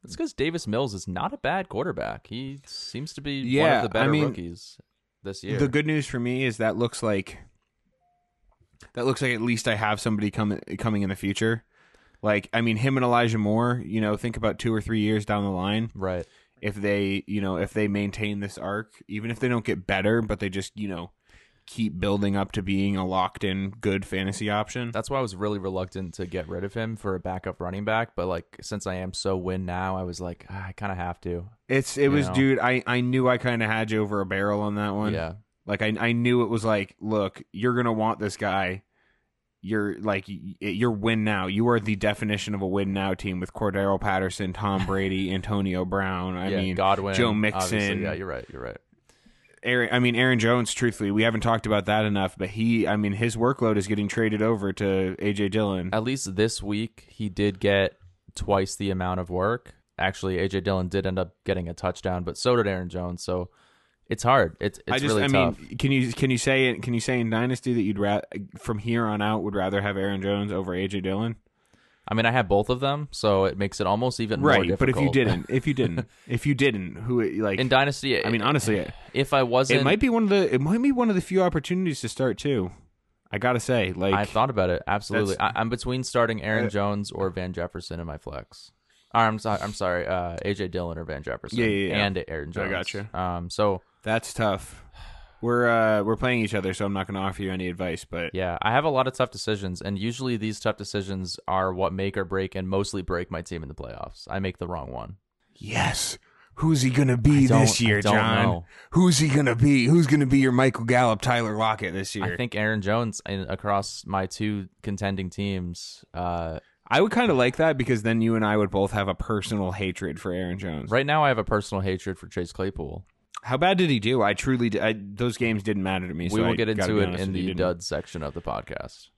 it's because Davis Mills is not a bad quarterback. He seems to be yeah, one of the better I mean, rookies this year. The good news for me is that looks like that looks like at least I have somebody coming coming in the future. Like, I mean, him and Elijah Moore, you know, think about two or three years down the line. Right. If they, you know, if they maintain this arc, even if they don't get better, but they just, you know, keep building up to being a locked-in good fantasy option. That's why I was really reluctant to get rid of him for a backup running back. But, like, since I am so win now, I was like, ah, I kind of have to. It's It you was, know? dude, I, I knew I kind of had you over a barrel on that one. Yeah. Like, I I knew it was like, look, you're going to want this guy. You're like you're win now. You are the definition of a win now team with Cordero Patterson, Tom Brady, Antonio Brown. I yeah, mean, Godwin, Joe Mixon. Obviously. Yeah, you're right. You're right. Aaron, I mean, Aaron Jones. Truthfully, we haven't talked about that enough. But he, I mean, his workload is getting traded over to A J Dillon. At least this week, he did get twice the amount of work. Actually, A J Dillon did end up getting a touchdown, but so did Aaron Jones. So. It's hard. It's it's I just, really I mean, tough. Can you can you say can you say in Dynasty that you'd ra- from here on out would rather have Aaron Jones over A J Dillon? I mean, I have both of them, so it makes it almost even right, more difficult. Right, but if you didn't, if you didn't, if you didn't, who like in Dynasty? It, I mean, honestly, if I wasn't, it might be one of the it might be one of the few opportunities to start too. I gotta say, like I thought about it. Absolutely, I, I'm between starting Aaron uh, Jones or Van Jefferson in my flex. I'm sorry, I'm sorry, uh, A J Dillon or Van Jefferson, yeah, yeah, yeah. and Aaron Jones. I gotcha. Um, so. That's tough. We're uh, we're playing each other, so I'm not going to offer you any advice. But yeah, I have a lot of tough decisions, and usually these tough decisions are what make or break, and mostly break my team in the playoffs. I make the wrong one. Yes. Who's he going to be this year, John? Know. Who's he going to be? Who's going to be your Michael Gallup, Tyler Lockett this year? I think Aaron Jones in, across my two contending teams. Uh, I would kind of like that because then you and I would both have a personal hatred for Aaron Jones. Right now, I have a personal hatred for Chase Claypool. How bad did he do? I truly did. I, those games didn't matter to me. We so will I get into it in the duds section of the podcast.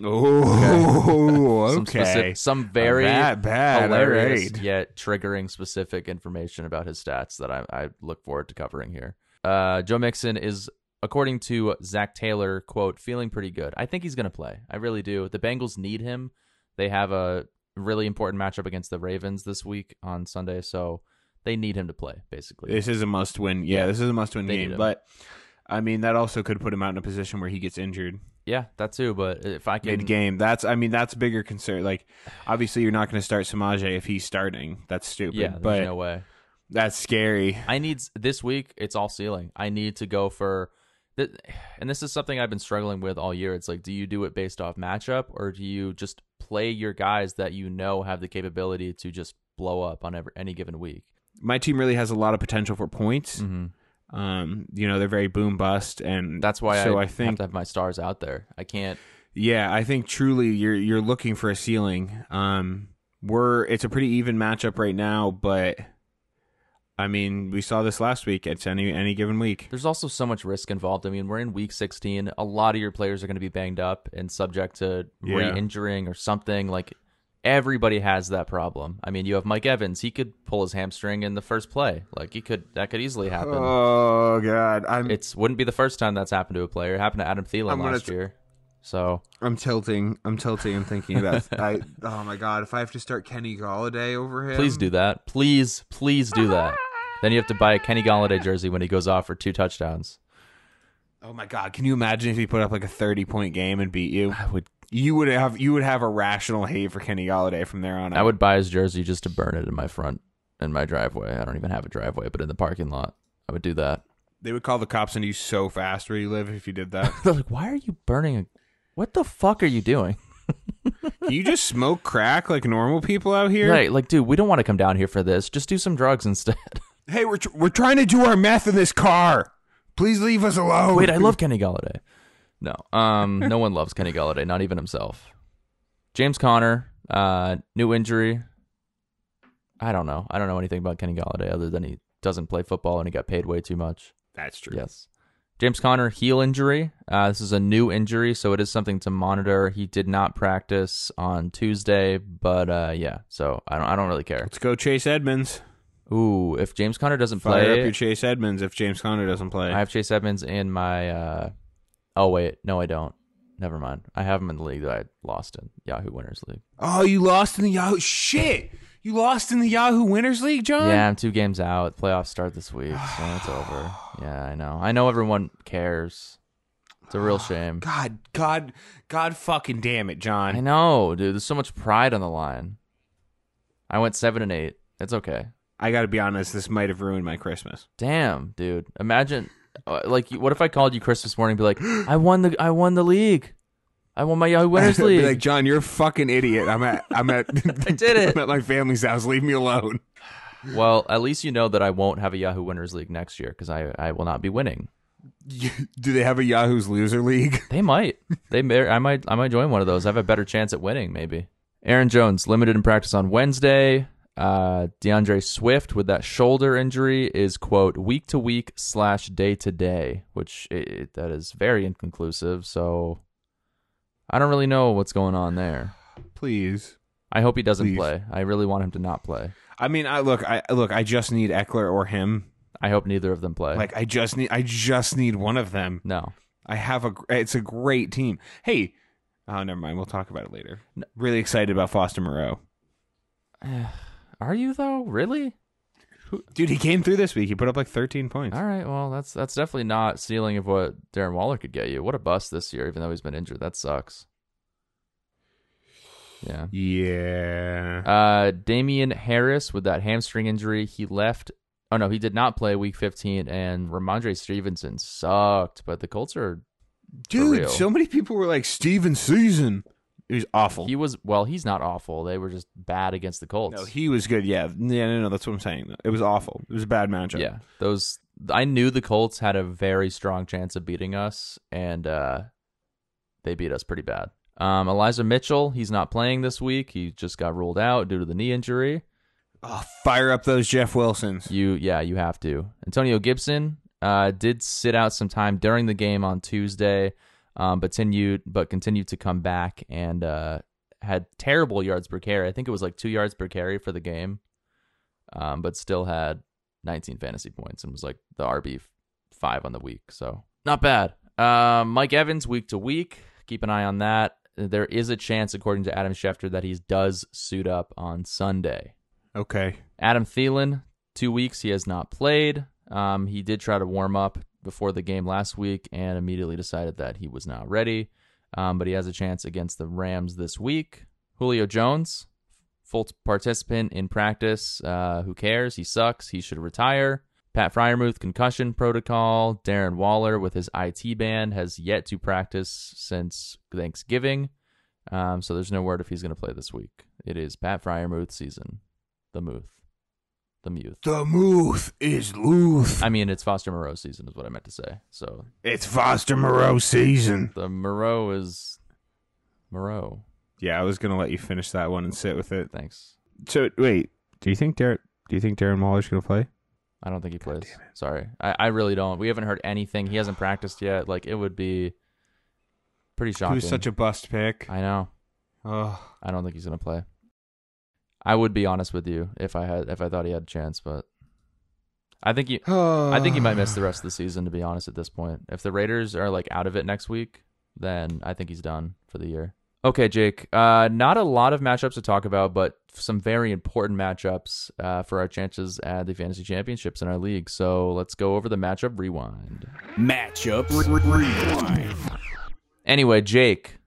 Oh, okay. some, specific, some very bad, bad. hilarious right. yet triggering specific information about his stats that I, I look forward to covering here. Uh, Joe Mixon is, according to Zach Taylor, quote, feeling pretty good. I think he's going to play. I really do. The Bengals need him. They have a really important matchup against the Ravens this week on Sunday, so they need him to play, basically. This is a must-win. Yeah, this is a must-win they game. But, I mean, that also could put him out in a position where he gets injured. Yeah, that too, but if I can... Mid-game. That's, I mean, that's bigger concern. Like, obviously, you're not going to start Samaje if he's starting. That's stupid. Yeah, there's but no way. That's scary. I need... This week, it's all ceiling. I need to go for... And this is something I've been struggling with all year. It's like, do you do it based off matchup, or do you just play your guys that you know have the capability to just blow up on every, any given week? My team really has a lot of potential for points. Mm-hmm. Um, you know, they're very boom bust, and that's why so I, I think, have to have my stars out there. I can't. Yeah, I think truly you're you're looking for a ceiling. Um, we're it's a pretty even matchup right now, but. I mean, we saw this last week. It's any any given week. There's also so much risk involved. I mean, we're in week sixteen. A lot of your players are going to be banged up and subject to yeah. re-injuring or something. Like, everybody has that problem. I mean, you have Mike Evans. He could pull his hamstring in the first play. Like, he could that could easily happen. Oh, God. I'm, it's wouldn't be the first time that's happened to a player. It happened to Adam Thielen last t- year. So I'm tilting. I'm tilting. I'm thinking about. I oh my god! If I have to start Kenny Golladay over him, please do that. Please, please do that. Then you have to buy a Kenny Golladay jersey when he goes off for two touchdowns. Oh my god! Can you imagine if he put up like a thirty-point game and beat you? I would. You would have. You would have a rational hate for Kenny Golladay from there on out. I would buy his jersey just to burn it in my front in my driveway. I don't even have a driveway, but in the parking lot, I would do that. They would call the cops on you so fast where you live if you did that. They're like, "Why are you burning a?" What the fuck are you doing? Can you just smoke crack like normal people out here? Right, like, dude, we don't want to come down here for this. Just do some drugs instead. Hey, we're tr- we're trying to do our meth in this car. Please leave us alone. Wait, I love Kenny Golladay. No, um, no one loves Kenny Golladay, not even himself. James Conner, uh, new injury. I don't know. I don't know anything about Kenny Golladay other than he doesn't play football and he got paid way too much. That's true. Yes. James Conner, heel injury. Uh, this is a new injury, so it is something to monitor. He did not practice on Tuesday, but uh, yeah, so I don't I don't really care. Let's go Chase Edmonds. Ooh, if James Conner doesn't Fire play... Fire up your Chase Edmonds if James Conner doesn't play. I have Chase Edmonds in my... Uh, oh, wait. No, I don't. Never mind. I have him in the league that I lost in. Yahoo Winners League. Oh, you lost in the Yahoo... Shit! You lost in the Yahoo Winners League, John? Yeah, I'm two games out. Playoffs start this week, so it's over. Yeah, I know. I know everyone cares. It's a real shame. God, God, God fucking damn it, John. I know, dude. There's so much pride on the line. I went seven and eight. It's okay. I got to be honest, this might have ruined my Christmas. Damn, dude. Imagine, like, what if I called you Christmas morning and be like, I won the I won the league. I won my Yahoo Winners League. Be like, John, you're a fucking idiot. I'm at, I'm at, I did it. I'm at my family's house. Leave me alone. Well, at least you know that I won't have a Yahoo Winners League next year because I, I will not be winning. Do they have a Yahoo's Loser League? They might. They may, I might I might join one of those. I have a better chance at winning, maybe. Aaron Jones, limited in practice on Wednesday. Uh, DeAndre Swift with that shoulder injury is, quote, week to week slash day to day, which it, that is very inconclusive. So I don't really know what's going on there. Please. I hope he doesn't Please. play. I really want him to not play. I mean, I look, I look, I just need Eckler or him. I hope neither of them play. Like I just need, I just need one of them. No, I have a. It's a great team. Hey, oh, never mind. We'll talk about it later. No. Really excited about Foster Moreau. Are you though? Really? Dude, he came through this week. He put up like thirteen points. All right. Well, that's that's definitely not ceiling of what Darren Waller could get you. What a bust this year, even though he's been injured. That sucks. Yeah. Yeah. Uh, Damian Harris with that hamstring injury. He left. Oh, no, he did not play week fifteen, and Ramondre Stevenson sucked, but the Colts are Dude, real. So many people were like, Steven season. He was awful. He was, well, he's not awful. They were just bad against the Colts. No, he was good, yeah. Yeah, no, no, that's what I'm saying. It was awful. It was a bad matchup. Yeah, those, I knew the Colts had a very strong chance of beating us, and uh, they beat us pretty bad. Um, Elijah Mitchell, he's not playing this week. He just got ruled out due to the knee injury. Oh, fire up those Jeff Wilsons. You, yeah, you have to. Antonio Gibson uh, did sit out some time during the game on Tuesday, um, but continued but continued to come back and uh, had terrible yards per carry. I think it was like two yards per carry for the game, um, but still had nineteen fantasy points and was like the R B five on the week. So not bad. Uh, Mike Evans, week to week. Keep an eye on that. There is a chance, according to Adam Schefter, that he does suit up on Sunday. Okay. Adam Thielen, two weeks he has not played. Um, he did try to warm up before the game last week and immediately decided that he was not ready. Um, but he has a chance against the Rams this week. Julio Jones, full participant in practice. Uh, who cares? He sucks. He should retire. Pat Freiermuth, concussion protocol. Darren Waller with his I T ban has yet to practice since Thanksgiving. Um, so there's no word if he's going to play this week. It is Pat Freiermuth season. The Muth. The Muth. The Muth is Luth. I mean, it's Foster Moreau season is what I meant to say. So it's Foster Moreau season. The Moreau is Moreau. Yeah, I was going to let you finish that one and sit with it. Thanks. So, wait, do you think Darren, do you think Darren Waller's going to play? I don't think he God plays. Sorry. I, I really don't. We haven't heard anything. He hasn't practiced yet. Like, it would be pretty shocking. Who's such a bust pick? I know. Ugh. I don't think he's going to play. I would be honest with you if I had if I thought he had a chance, but I think he I think he might miss the rest of the season, to be honest, at this point. If the Raiders are like out of it next week, then I think he's done for the year. Okay, Jake. Uh, not a lot of matchups to talk about, but some very important matchups uh, for our chances at the fantasy championships in our league. So let's go over the matchup rewind. Matchup rewind. Anyway, Jake,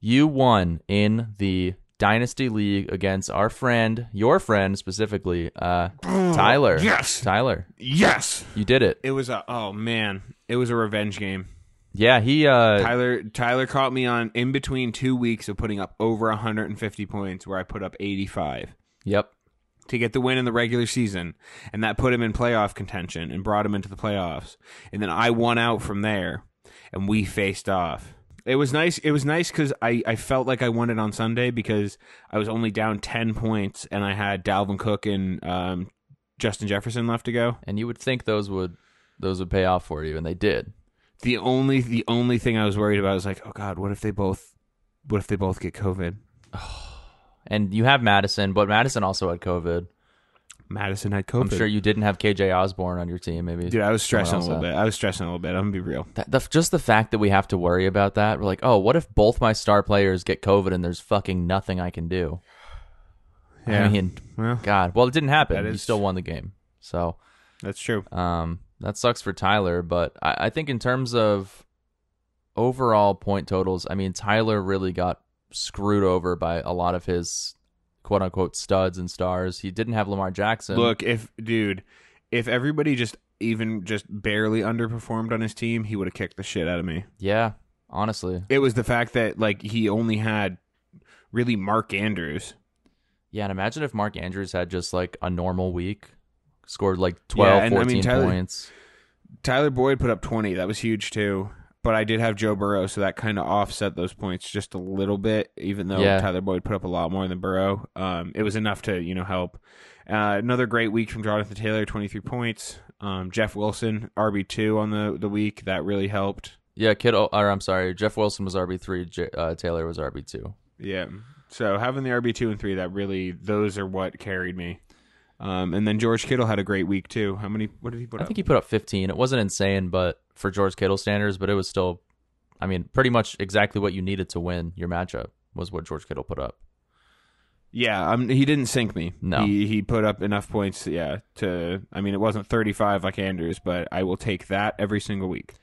you won in the Dynasty League against our friend, your friend specifically, uh, Tyler. Yes. Tyler. Yes. You did it. It was a, oh man, it was a revenge game. Yeah, he... Uh, Tyler Tyler caught me on in between two weeks of putting up over one hundred fifty points where I put up eighty-five. Yep. To get the win in the regular season. And that put him in playoff contention and brought him into the playoffs. And then I won out from there and we faced off. It was nice. It was nice because I, I felt like I won it on Sunday because I was only down ten points and I had Dalvin Cook and um, Justin Jefferson left to go. And you would think those would those would pay off for you, and they did. The only the only thing I was worried about was like, oh God, what if they both what if they both get COVID? And you have Madison, but Madison also had COVID. Madison had COVID. I'm sure you didn't have K J Osborne on your team, maybe. Dude, I was stressing a little had. bit. I was stressing a little bit. I'm gonna be real. That, the, just the fact that we have to worry about that, we're like, oh, what if both my star players get COVID and there's fucking nothing I can do? Yeah. I mean, well, God. Well, it didn't happen. Is, you still won the game. So that's true. Um, that sucks for Tyler, but I, I think in terms of overall point totals, I mean, Tyler really got screwed over by a lot of his quote-unquote studs and stars. He didn't have Lamar Jackson. Look, if, dude, if everybody just even just barely underperformed on his team, he would have kicked the shit out of me. Yeah, honestly. It was the fact that, like, he only had really Mark Andrews. Yeah, and imagine if Mark Andrews had just, like, a normal week, scored, like, twelve, yeah, and, fourteen I mean, Tyler, points. Tyler Boyd put up twenty. That was huge, too. But I did have Joe Burrow, so that kind of offset those points just a little bit, even though yeah. Tyler Boyd put up a lot more than Burrow. Um, it was enough to, you know, help. Uh, another great week from Jonathan Taylor, twenty-three points. Um, Jeff Wilson, R B two on the, the week. That really helped. Yeah, kid. Or I'm sorry. Jeff Wilson was R B three. J- uh, Taylor was R B two. Yeah. So having the R B two and three, that really, those are what carried me. Um, and then George Kittle had a great week, too. How many? What did he put up? I think he put up fifteen. It wasn't insane, but for George Kittle standards, but it was still, I mean, pretty much exactly what you needed to win your matchup was what George Kittle put up. Yeah, um, he didn't sink me. No. He, he put up enough points, yeah, to, I mean, it wasn't thirty-five like Andrews, but I will take that every single week.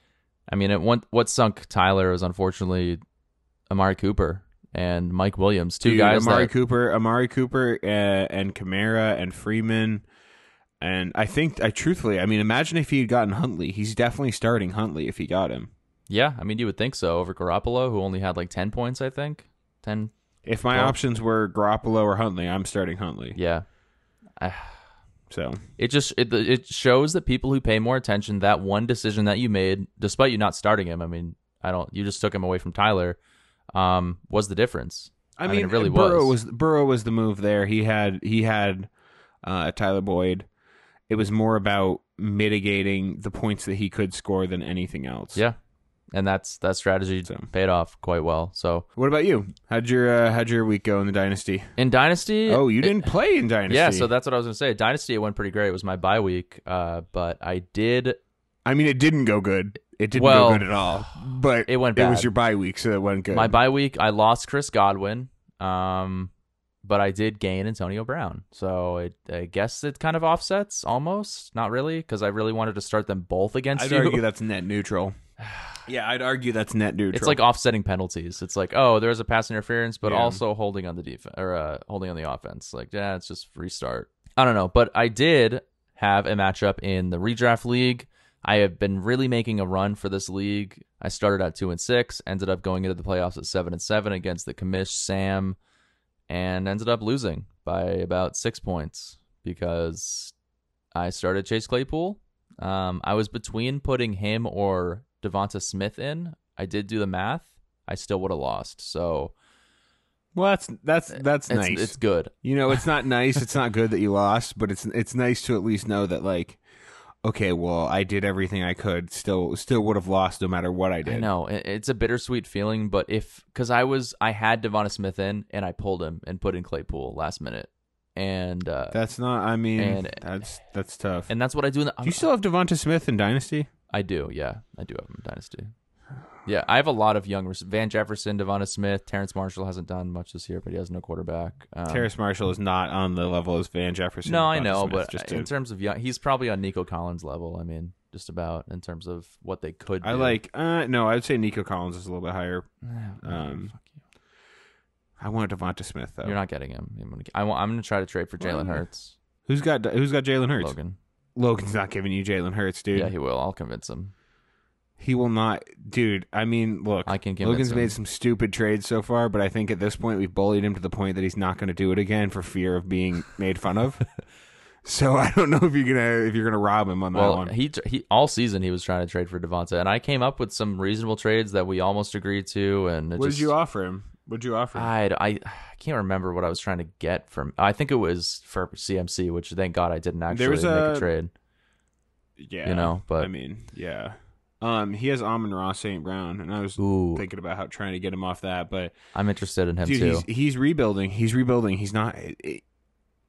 I mean, it went, what sunk Tyler was unfortunately Amari Cooper and Mike Williams, two Dude, guys. Amari that... Cooper, Amari Cooper, uh, and Kamara and Freeman, and I think I truthfully, I mean, imagine if he had gotten Huntley. He's definitely starting Huntley if he got him. Yeah, I mean, you would think so over Garoppolo, who only had like ten points, I think. Ten. If my twelve options were Garoppolo or Huntley, I'm starting Huntley. Yeah. I... So it just it it shows that people who pay more attention, that one decision that you made, despite you not starting him, I mean, I don't, you just took him away from Tyler. Um, was the difference? I, I mean, mean, it really Burrow was. was. Burrow was the move there. He had he had uh, Tyler Boyd. It was more about mitigating the points that he could score than anything else. Yeah, and that's that strategy so. paid off quite well. So, what about you? How'd your uh, how'd your week go in the dynasty? In dynasty, oh, you didn't it, play in dynasty. Yeah, so that's what I was gonna say. Dynasty, it went pretty great. It was my bye week, uh, but I did. I mean, it didn't go good. It didn't well, go good at all, but it went bad. It was your bye week, so it went good. My bye week, I lost Chris Godwin, um, but I did gain Antonio Brown. So it, I guess it kind of offsets almost. Not really, because I really wanted to start them both against I'd you. I'd argue that's net neutral. Yeah, I'd argue that's net neutral. It's like offsetting penalties. It's like, oh, there's a pass interference, but yeah. also holding on the defense or uh, holding on the offense. Like, yeah, it's just restart. I don't know, but I did have a matchup in the redraft league. I have been really making a run for this league. I started at two and six, ended up going into the playoffs at seven and seven against the commish Sam, and ended up losing by about six points because I started Chase Claypool. Um, I was between putting him or Devonta Smith in. I did do the math. I still would have lost. So, well, that's that's that's it's, nice. It's good. You know, it's not nice. It's not good that you lost, but it's it's nice to at least know that like. Okay, well, I did everything I could. Still, still would have lost no matter what I did. I know it's a bittersweet feeling, but if because I was, I had Devonta Smith in, and I pulled him and put in Claypool last minute, and uh, that's not. I mean, and, that's that's tough, and that's what I do. In the, do you still have Devonta Smith in Dynasty? I do. Yeah, I do have him in Dynasty. Yeah, I have a lot of young Van Jefferson, Devonta Smith, Terrence Marshall hasn't done much this year, but he has no quarterback. Um, Terrence Marshall is not on the level as Van Jefferson. No, I know, Smith, but just to... in terms of young, he's probably on Nico Collins level. I mean, just about in terms of what they could. I do. like. Uh, no, I'd say Nico Collins is a little bit higher. Um, Fuck you. I want Devonta Smith though. You're not getting him. I'm gonna, I want, I'm gonna try to trade for Jalen Hurts. Who's got Who's got Jalen Hurts? Logan. Logan's not giving you Jalen Hurts, dude. Yeah, he will. I'll convince him. He will not, dude. I mean, look, I can Logan's him. made some stupid trades so far, but I think at this point we've bullied him to the point that he's not going to do it again for fear of being made fun of. So I don't know if you're gonna if you're gonna rob him on well, that one. He he all season he was trying to trade for Devonta, and I came up with some reasonable trades that we almost agreed to. And it what just, did you offer him? What did you offer him? I'd, I I can't remember what I was trying to get from. I think it was for C M C, which thank God I didn't actually make a, a trade. Yeah, you know, but I mean, yeah. Um, he has Amon-Ra Saint Brown, and I was Ooh. thinking about how trying to get him off that, but I'm interested in him dude, too. He's, he's rebuilding. He's rebuilding. He's not. It,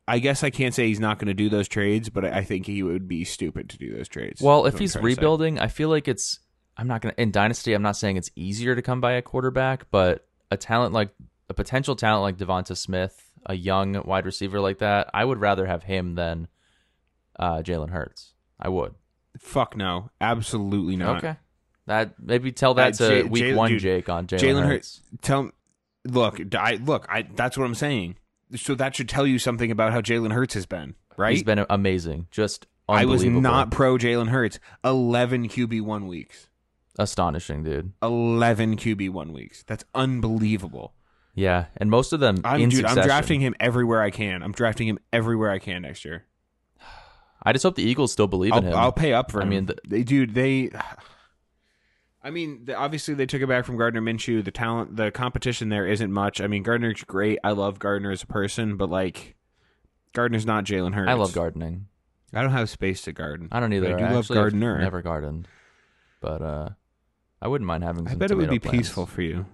I guess I can't say he's not going to do those trades, but I think he would be stupid to do those trades. Well, if he's rebuilding, I feel like it's. I'm not going to in Dynasty. I'm not saying it's easier to come by a quarterback, but a talent like a potential talent like Devonta Smith, a young wide receiver like that, I would rather have him than uh, Jalen Hurts. I would. Fuck no, absolutely not. Okay, that maybe tell that, that to J- week J- one, dude, Jake on Jalen, Jalen Hurts. Hurts. Tell him, look, I look, I that's what I'm saying. So that should tell you something about how Jalen Hurts has been, right? He's been amazing, just unbelievable. I was not pro Jalen Hurts. Eleven Q B one weeks. Astonishing, dude. Eleven Q B one weeks. That's unbelievable. Yeah, and most of them I'm, in dude, succession. I'm drafting him everywhere I can. I'm drafting him everywhere I can next year. I just hope the Eagles still believe in I'll, him. I'll pay up for I him. I mean, the, they, dude, they. I mean, the, obviously they took it back from Gardner Minshew. The talent, the competition there isn't much. I mean, Gardner's great. I love Gardner as a person, but like, Gardner's not Jalen Hurts. I love gardening. I don't have space to garden. I don't either. But I do I love gardener. Never gardened, but uh, I wouldn't mind having. Some I bet it would be plants. Peaceful for you.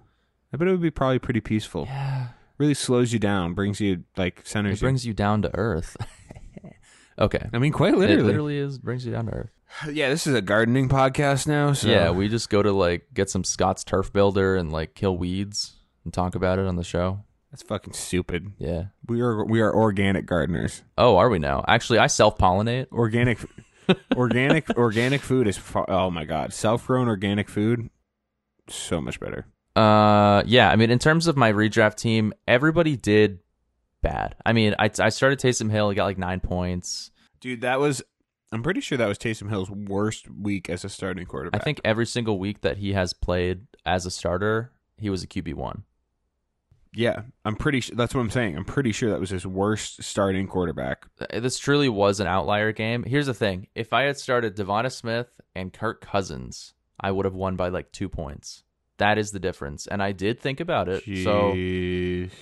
I bet it would be probably pretty peaceful. Yeah. Really slows you down. Brings you like centers. It brings you, you down to earth. Okay. I mean, quite literally. It literally is, brings you down to earth. Yeah, this is a gardening podcast now. So. Yeah, we just go to, like, get some Scott's Turf Builder and, like, kill weeds and talk about it on the show. That's fucking stupid. Yeah. We are we are organic gardeners. Oh, are we now? Actually, I self-pollinate. Organic organic, organic food is, oh, my God. Self-grown organic food, so much better. Uh, yeah, I mean, in terms of my redraft team, everybody did bad. I mean, I I started Taysom Hill. He got like nine points. Dude, that was... I'm pretty sure that was Taysom Hill's worst week as a starting quarterback. I think every single week that he has played as a starter, he was a Q B one. Yeah, I'm pretty sure... That's what I'm saying. I'm pretty sure that was his worst starting quarterback. This truly was an outlier game. Here's the thing. If I had started Devonta Smith and Kirk Cousins, I would have won by like two points. That is the difference. And I did think about it. Jeez. So...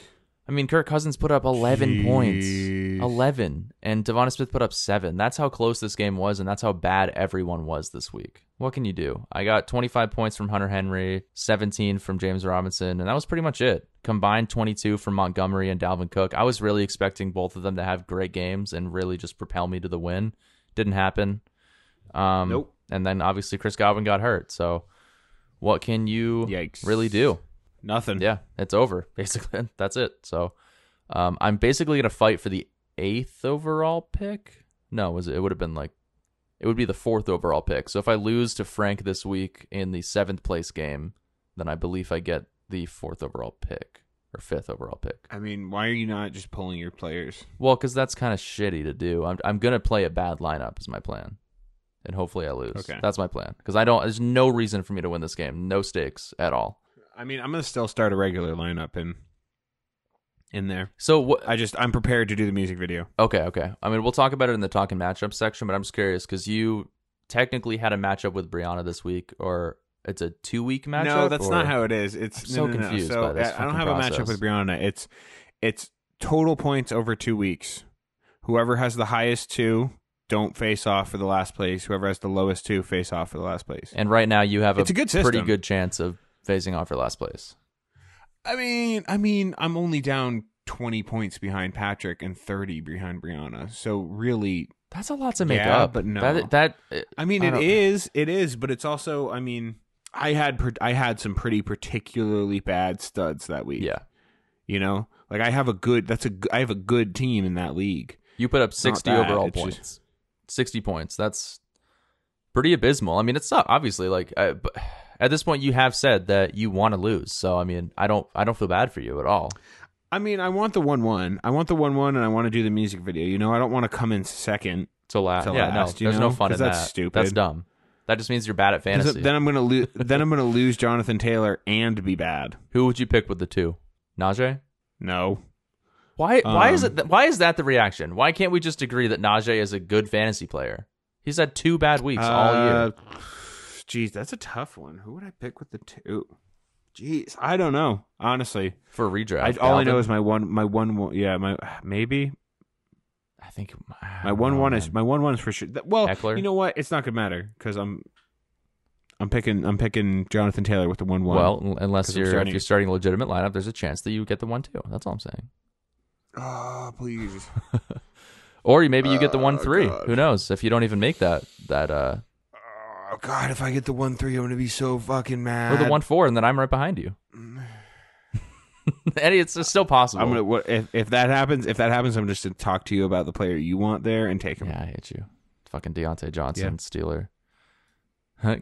I mean, Kirk Cousins put up eleven Jeez. points, eleven, and Devonta Smith put up seven. That's how close this game was, and that's how bad everyone was this week. What can you do? I got twenty-five points from Hunter Henry, seventeen from James Robinson, and that was pretty much it. Combined twenty-two from Montgomery and Dalvin Cook. I was really expecting both of them to have great games and really just propel me to the win. Didn't happen. Um, nope. And then, obviously, Chris Godwin got hurt, so what can you Yikes. really do? Nothing. Yeah, it's over, basically. That's it. So um, I'm basically going to fight for the eighth overall pick. No, was it, it would have been like, it would be the fourth overall pick. So if I lose to Frank this week in the seventh place game, then I believe I get the fourth overall pick or fifth overall pick. I mean, why are you not just pulling your players? Well, because that's kind of shitty to do. I'm, I'm going to play a bad lineup is my plan. And hopefully I lose. Okay. That's my plan. Because I don't, there's no reason for me to win this game. No stakes at all. I mean, I'm going to still start a regular lineup in in there. So what, I just, I'm prepared to do the music video. Okay, okay. I mean, we'll talk about it in the talking matchup section, but I'm just curious because you technically had a matchup with Brianna this week, or it's a two-week matchup? No, that's or? not how it is. It's, I'm no, so no, no, confused no. So by this I don't have process. a matchup with Brianna. It's, it's total points over two weeks. Whoever has the highest two... don't face off for the last place. Whoever has the lowest two face off for the last place. And right now you have a, a good pretty good chance of facing off for last place. I mean, I mean, I'm only down twenty points behind Patrick and thirty behind Brianna. So really, that's a lot to make yeah, up. But no, that, that it, I mean, I it is, know. it is, but it's also, I mean, I had, I had some pretty particularly bad studs that week. Yeah, you know, like I have a good, that's a, I have a good team in that league. You put up sixty overall it's points. Just, sixty points. That's pretty abysmal. I mean, it's not obviously like I, but at this point you have said that you want to lose. So, I mean, I don't I don't feel bad for you at all. I mean, I want the one one. I want the one one and I want to do the music video. You know, I don't want to come in second to last. To yeah, last, no, there's know? no fun in that's that. That's stupid. That's dumb. That just means you're bad at fantasy. Then I'm going to lose then I'm going to lose Jonathan Taylor and be bad. Who would you pick with the two? Najee? No. Why? Why um, is it? Th- why is that the reaction? Why can't we just agree that Najee is a good fantasy player? He's had two bad weeks uh, all year. Jeez, that's a tough one. Who would I pick with the two? Jeez, I don't know. Honestly, for a redraft, I, all Dalvin? I know is my one, my one, one yeah, my maybe. I think I my one know, one man. is my one one is for sure. Well, Eckler? You know what? It's not gonna matter because I'm. I'm picking. I'm picking Jonathan Taylor with the one one. Well, unless you're starting, if you're starting a legitimate lineup, there's a chance that you get the one two. That's all I'm saying. Ah, oh, please. Or maybe you get the one three. Oh, who knows? If you don't even make that that. Uh... Oh God! If I get the one three, I'm gonna be so fucking mad. Or the one four, and then I'm right behind you. Eddie, it's, it's still possible. I'm gonna, if, if that happens, if that happens, I'm just gonna talk to you about the player you want there and take him. Yeah, I hate you. Fucking Deontay Johnson, yeah. Steeler.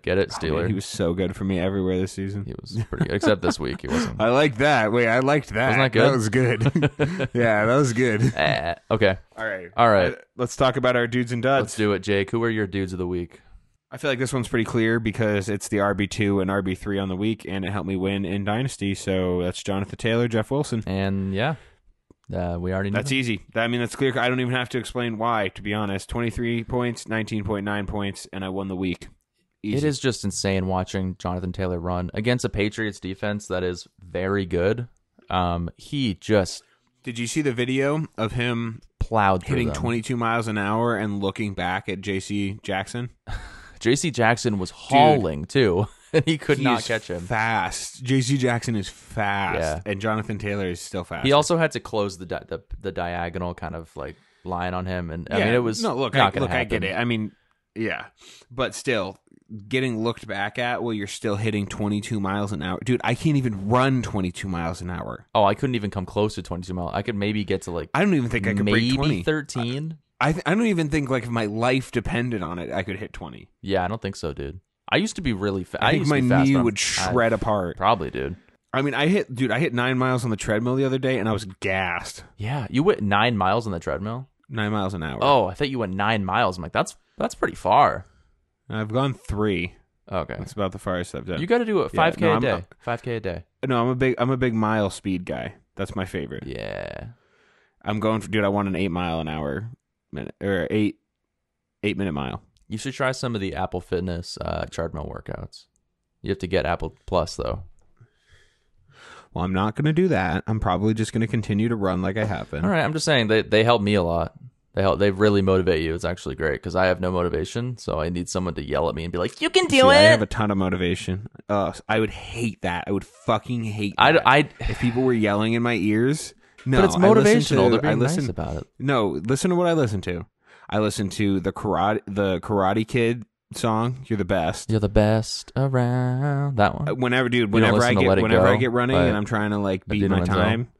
Get it, Steeler. Oh, man, he was so good for me everywhere this season. He was pretty good, except this week. He wasn't. I like that. Wait, I liked that. Wasn't that good? That was good. Yeah, that was good. Eh, okay. All right. All right. Let's talk about our dudes and duds. Let's do it, Jake. Who are your dudes of the week? I feel like this one's pretty clear because it's the R B two and R B three on the week, and it helped me win in Dynasty. So that's Jonathan Taylor, Jeff Wilson. And yeah, uh, we already knew that's them. Easy. I mean, that's clear. I don't even have to explain why, to be honest. twenty-three points, nineteen point nine points, and I won the week. Easy. It is just insane watching Jonathan Taylor run against a Patriots defense that is very good. Um, he just... Did you see the video of him plowed hitting them. twenty-two miles an hour and looking back at J C Jackson? J C Jackson was hauling, Dude, too, and he could not catch him. Fast. J C Jackson is fast, yeah. And Jonathan Taylor is still fast. He also had to close the di- the, the diagonal kind of like line on him, and I yeah. mean it was no look. Not I, look, happen. I get it. I mean, yeah, but still getting looked back at while you're still hitting twenty-two miles an hour, dude. I can't even run twenty-two miles an hour. Oh, I couldn't even come close to twenty-two miles. I could maybe get to like I don't even think I could maybe break twenty. thirteen. Uh, I th- I don't even think, like, if my life depended on it, I could hit twenty. Yeah, I don't think so, dude. I used to be really fa- I I used to be fast. I think my knee would shred I, apart. Probably, dude. I mean, I hit, dude, I hit nine miles on the treadmill the other day, and I was gassed. Yeah, you went nine miles on the treadmill? Nine miles an hour. Oh, I thought you went nine miles. I'm like, that's that's pretty far. I've gone three. Okay. That's about the farthest I've done. You got to do it five K yeah, no, a day. I'm, five K a day. No, I'm a big I'm a big mile speed guy. That's my favorite. Yeah. I'm going for, dude, I want an eight mile an hour. Minute or eight eight minute mile. You should try some of the Apple Fitness uh treadmill workouts. You have to get Apple Plus though. Well, I'm not gonna do that. I'm probably just gonna continue to run like I have been. All right, I'm just saying they they help me a lot. They help they really motivate you. It's actually great because I have no motivation, so I need someone to yell at me and be like, "You can do See, it." I have a ton of motivation. Uh I would hate that. I would fucking hate that. I I if people were yelling in my ears. No, but it's motivational. They're being nice about it. No, listen to what I listen to. I listen to the karate, the Karate Kid song. You're the best. You're the best around. That one. Whenever, dude. Whenever I get, whenever I get running and I'm trying to like beat my time,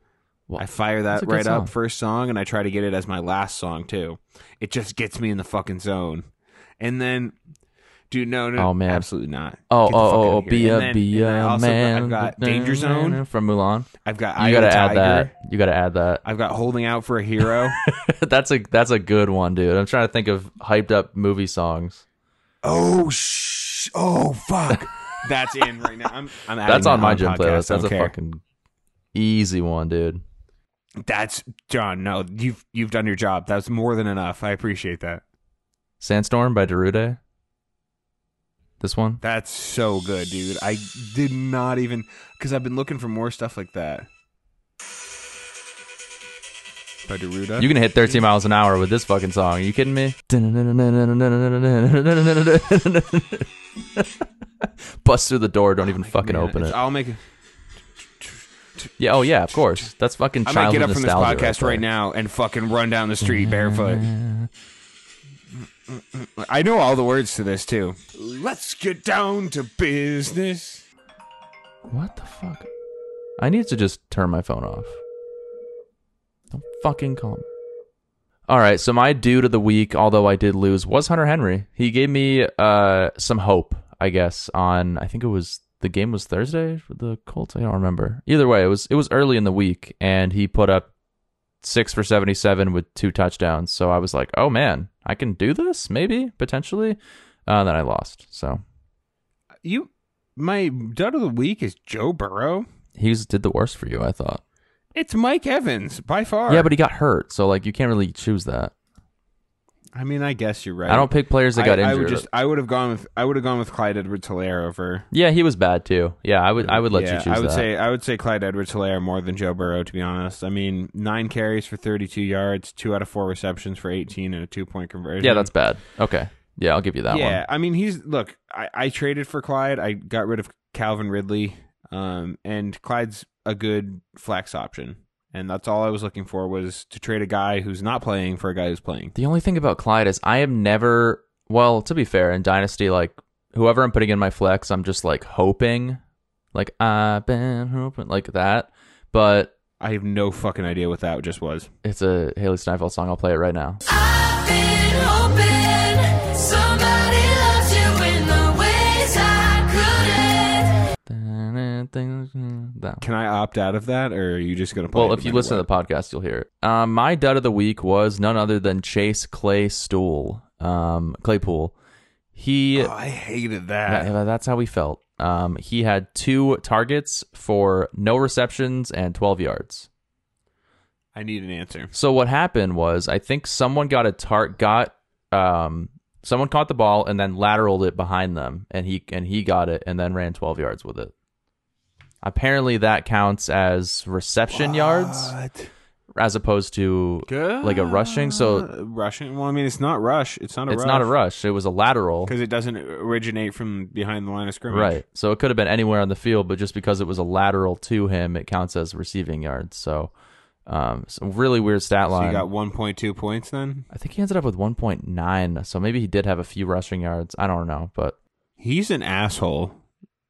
I fire that right up first song, and I try to get it as my last song too. It just gets me in the fucking zone. And then, dude, no, no, oh man, absolutely not. Oh, oh, oh, be a, be a man. I've got Danger Zone from Mulan. I've got. You gotta add that. You gotta add that. I've got Holding Out for a Hero. That's a that's a good one, dude. I'm trying to think of hyped up movie songs. Oh sh! Oh fuck! That's in right now. I'm. I'm adding that's on my gym playlist. That's a fucking easy one, dude. That's John. No, you've you've done your job. That's more than enough. I appreciate that. Sandstorm by Darude. This one? That's so good, dude. I did not even... Because I've been looking for more stuff like that. By Deruda. You can hit thirteen miles an hour with this fucking song. Are you kidding me? Bust through the door. Don't even oh fucking man. open it. It's, I'll make it... Yeah, oh yeah, of course. That's fucking childhood nostalgia. I might get up from this podcast right, right now and fucking run down the street barefoot. I know all the words to this too. Let's get down to business. What the fuck? I need to just turn my phone off. Don't fucking call me. All right, so my dude of the week, although I did lose, was Hunter Henry. He gave me uh, some hope, I guess. On I think it was the game was Thursday for the Colts. I don't remember. Either way, it was it was early in the week, and he put up six for seventy-seven with two touchdowns. So I was like, oh man, I can do this, maybe, potentially. Uh, then I lost. So you, my dud of the week is Joe Burrow. He's did the worst for you, I thought. It's Mike Evans by far. Yeah, but he got hurt, so like you can't really choose that. I mean, I guess you're right. I don't pick players that got I, injured. I would, just, I would have gone with I would have gone with Clyde Edwards-Helaire over. Yeah, he was bad too. Yeah, I would I would let yeah, you choose. I would that. say I would say Clyde Edwards-Helaire more than Joe Burrow, to be honest. I mean, nine carries for thirty-two yards, two out of four receptions for eighteen, and a two point conversion. Yeah, that's bad. Okay. Yeah, I'll give you that yeah, one. Yeah, I mean, he's look, I, I traded for Clyde. I got rid of Calvin Ridley, um, and Clyde's a good flex option. And that's all I was looking for, was to trade a guy who's not playing for a guy who's playing. The only thing about Clyde is I am never, well, to be fair, in Dynasty, like, whoever I'm putting in my flex, I'm just, like, hoping. Like, I've been hoping, like that. But I have no fucking idea what that just was. It's a Haley Steinfeld song. I'll play it right now. I've been hoping somebody loves you in the ways I couldn't. Can I opt out of that, or are you just going to play well, it? Well, if you listen what? to the podcast, you'll hear it. Um, my dud of the week was none other than Chase Clay Stool, um, Claypool. He, oh, I hated that. that. That's how we felt. Um, he had two targets for no receptions and twelve yards. I need an answer. So what happened was, I think someone got a tar- got um someone caught the ball and then lateraled it behind them, and he and he got it and then ran twelve yards with it. Apparently that counts as reception what? yards as opposed to Good. like a rushing. So rushing. Well, I mean, it's not rush. It's not a it's rush. It's not a rush. It was a lateral. Because it doesn't originate from behind the line of scrimmage. Right. So it could have been anywhere on the field, but just because it was a lateral to him, it counts as receiving yards. So um, some really weird stat line. So you got one point two points then? I think he ended up with one point nine. So maybe he did have a few rushing yards. I don't know, but he's an asshole.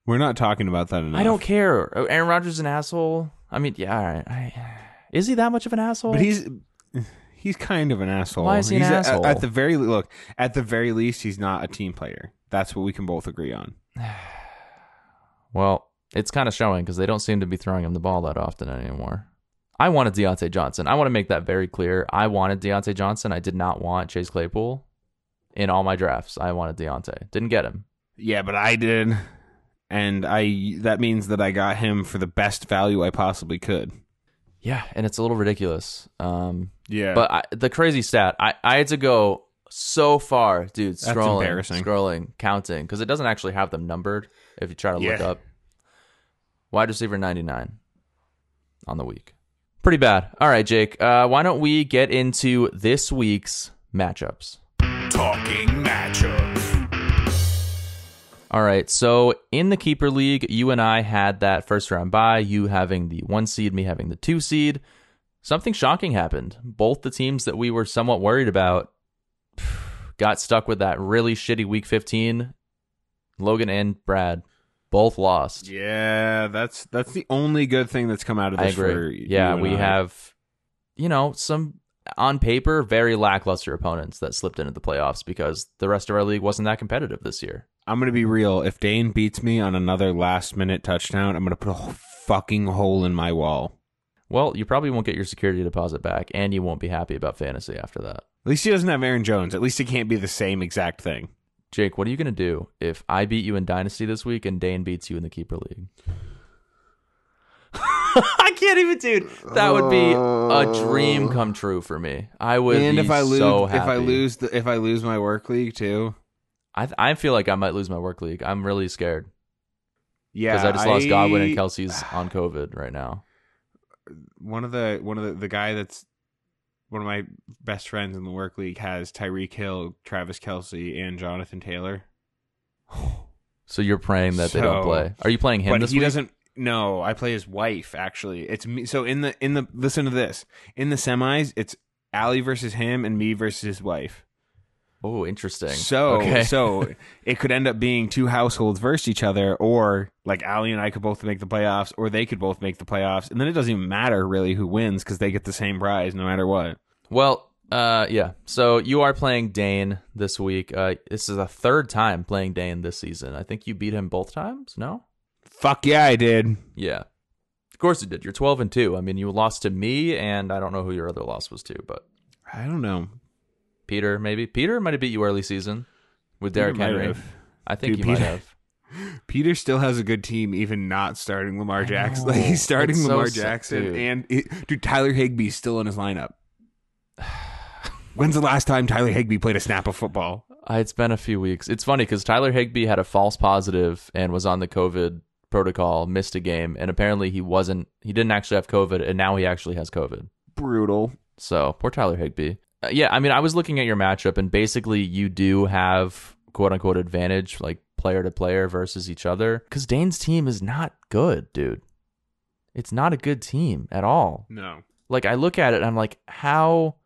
We're not talking about that enough. I don't care. Aaron Rodgers is an asshole. I mean, yeah, all right. I... Is he that much of an asshole? But he's he's kind of an asshole. Why is he an he's asshole? A, at the very look, at the very least, he's not a team player. That's what we can both agree on. Well, it's kind of showing because they don't seem to be throwing him the ball that often anymore. I wanted Deontay Johnson. I want to make that very clear. I wanted Deontay Johnson. I did not want Chase Claypool in all my drafts. I wanted Deontay. Didn't get him. Yeah, but I did, and I that means that I got him for the best value I possibly could. Yeah, and it's a little ridiculous. Um, yeah. But I, the crazy stat, I, I had to go so far, dude, scrolling, scrolling, counting, because it doesn't actually have them numbered if you try to yeah. look up. Wide receiver ninety-nine on the week. Pretty bad. All right, Jake, uh, why don't we get into this week's matchups? Talking matchups. All right, so in the Keeper League, you and I had that first round bye, you having the one seed, me having the two seed. Something shocking happened. Both the teams that we were somewhat worried about got stuck with that really shitty week fifteen. Logan and Brad both lost. Yeah, that's that's the only good thing that's come out of this I agree. for Yeah, we I. have, you know, some on paper very lackluster opponents that slipped into the playoffs because the rest of our league wasn't that competitive this year. I'm going to be real. If Dane beats me on another last-minute touchdown, I'm going to put a fucking hole in my wall. Well, you probably won't get your security deposit back, and you won't be happy about fantasy after that. At least he doesn't have Aaron Jones. At least it can't be the same exact thing. Jake, what are you going to do if I beat you in Dynasty this week and Dane beats you in the Keeper League? I can't even, dude. That would be a dream come true for me. I would and be if I lose, so happy. If I lose, the, if I lose my work league, too. I th- I feel like I might lose my work league. I'm really scared. Yeah, because I just lost I, Godwin and Kelsey's on COVID right now. One of the one of the, the guy that's one of my best friends in the work league has Tyreek Hill, Travis Kelce, and Jonathan Taylor. So you're praying that so, they don't play. Are you playing him but this he week? Doesn't. No, I play his wife. Actually, it's me. So in the in the listen to this in the semis, it's Allie versus him and me versus his wife. Oh, interesting. So, okay. so it could end up being two households versus each other, or like Allie and I could both make the playoffs, or they could both make the playoffs, and then it doesn't even matter really who wins because they get the same prize no matter what. Well, uh, yeah. So you are playing Dane this week. Uh, this is the third time playing Dane this season. I think you beat him both times. No? Fuck yeah, I did. Yeah, of course you did. You're twelve and two. I mean, you lost to me, and I don't know who your other loss was to, but I don't know. Peter, maybe. Peter might have beat you early season with Derrick Henry. Have. I think Dude, he Peter, might have. Peter still has a good team, even not starting Lamar Jackson. Like, he's starting it's Lamar so Jackson. Sick, dude. And it, dude, Tyler Higbee's still in his lineup. When's the last time Tyler Higbee played a snap of football? Uh, it's been a few weeks. It's funny because Tyler Higbee had a false positive and was on the COVID protocol, missed a game, and apparently he wasn't. He didn't actually have COVID, and now he actually has COVID. Brutal. So, poor Tyler Higbee. uh, yeah, I mean, I was looking at your matchup, and basically you do have quote unquote advantage, like player to player versus each other, because Dane's team is not good, dude. It's not a good team at all. No. Like, I look at it and I'm like, how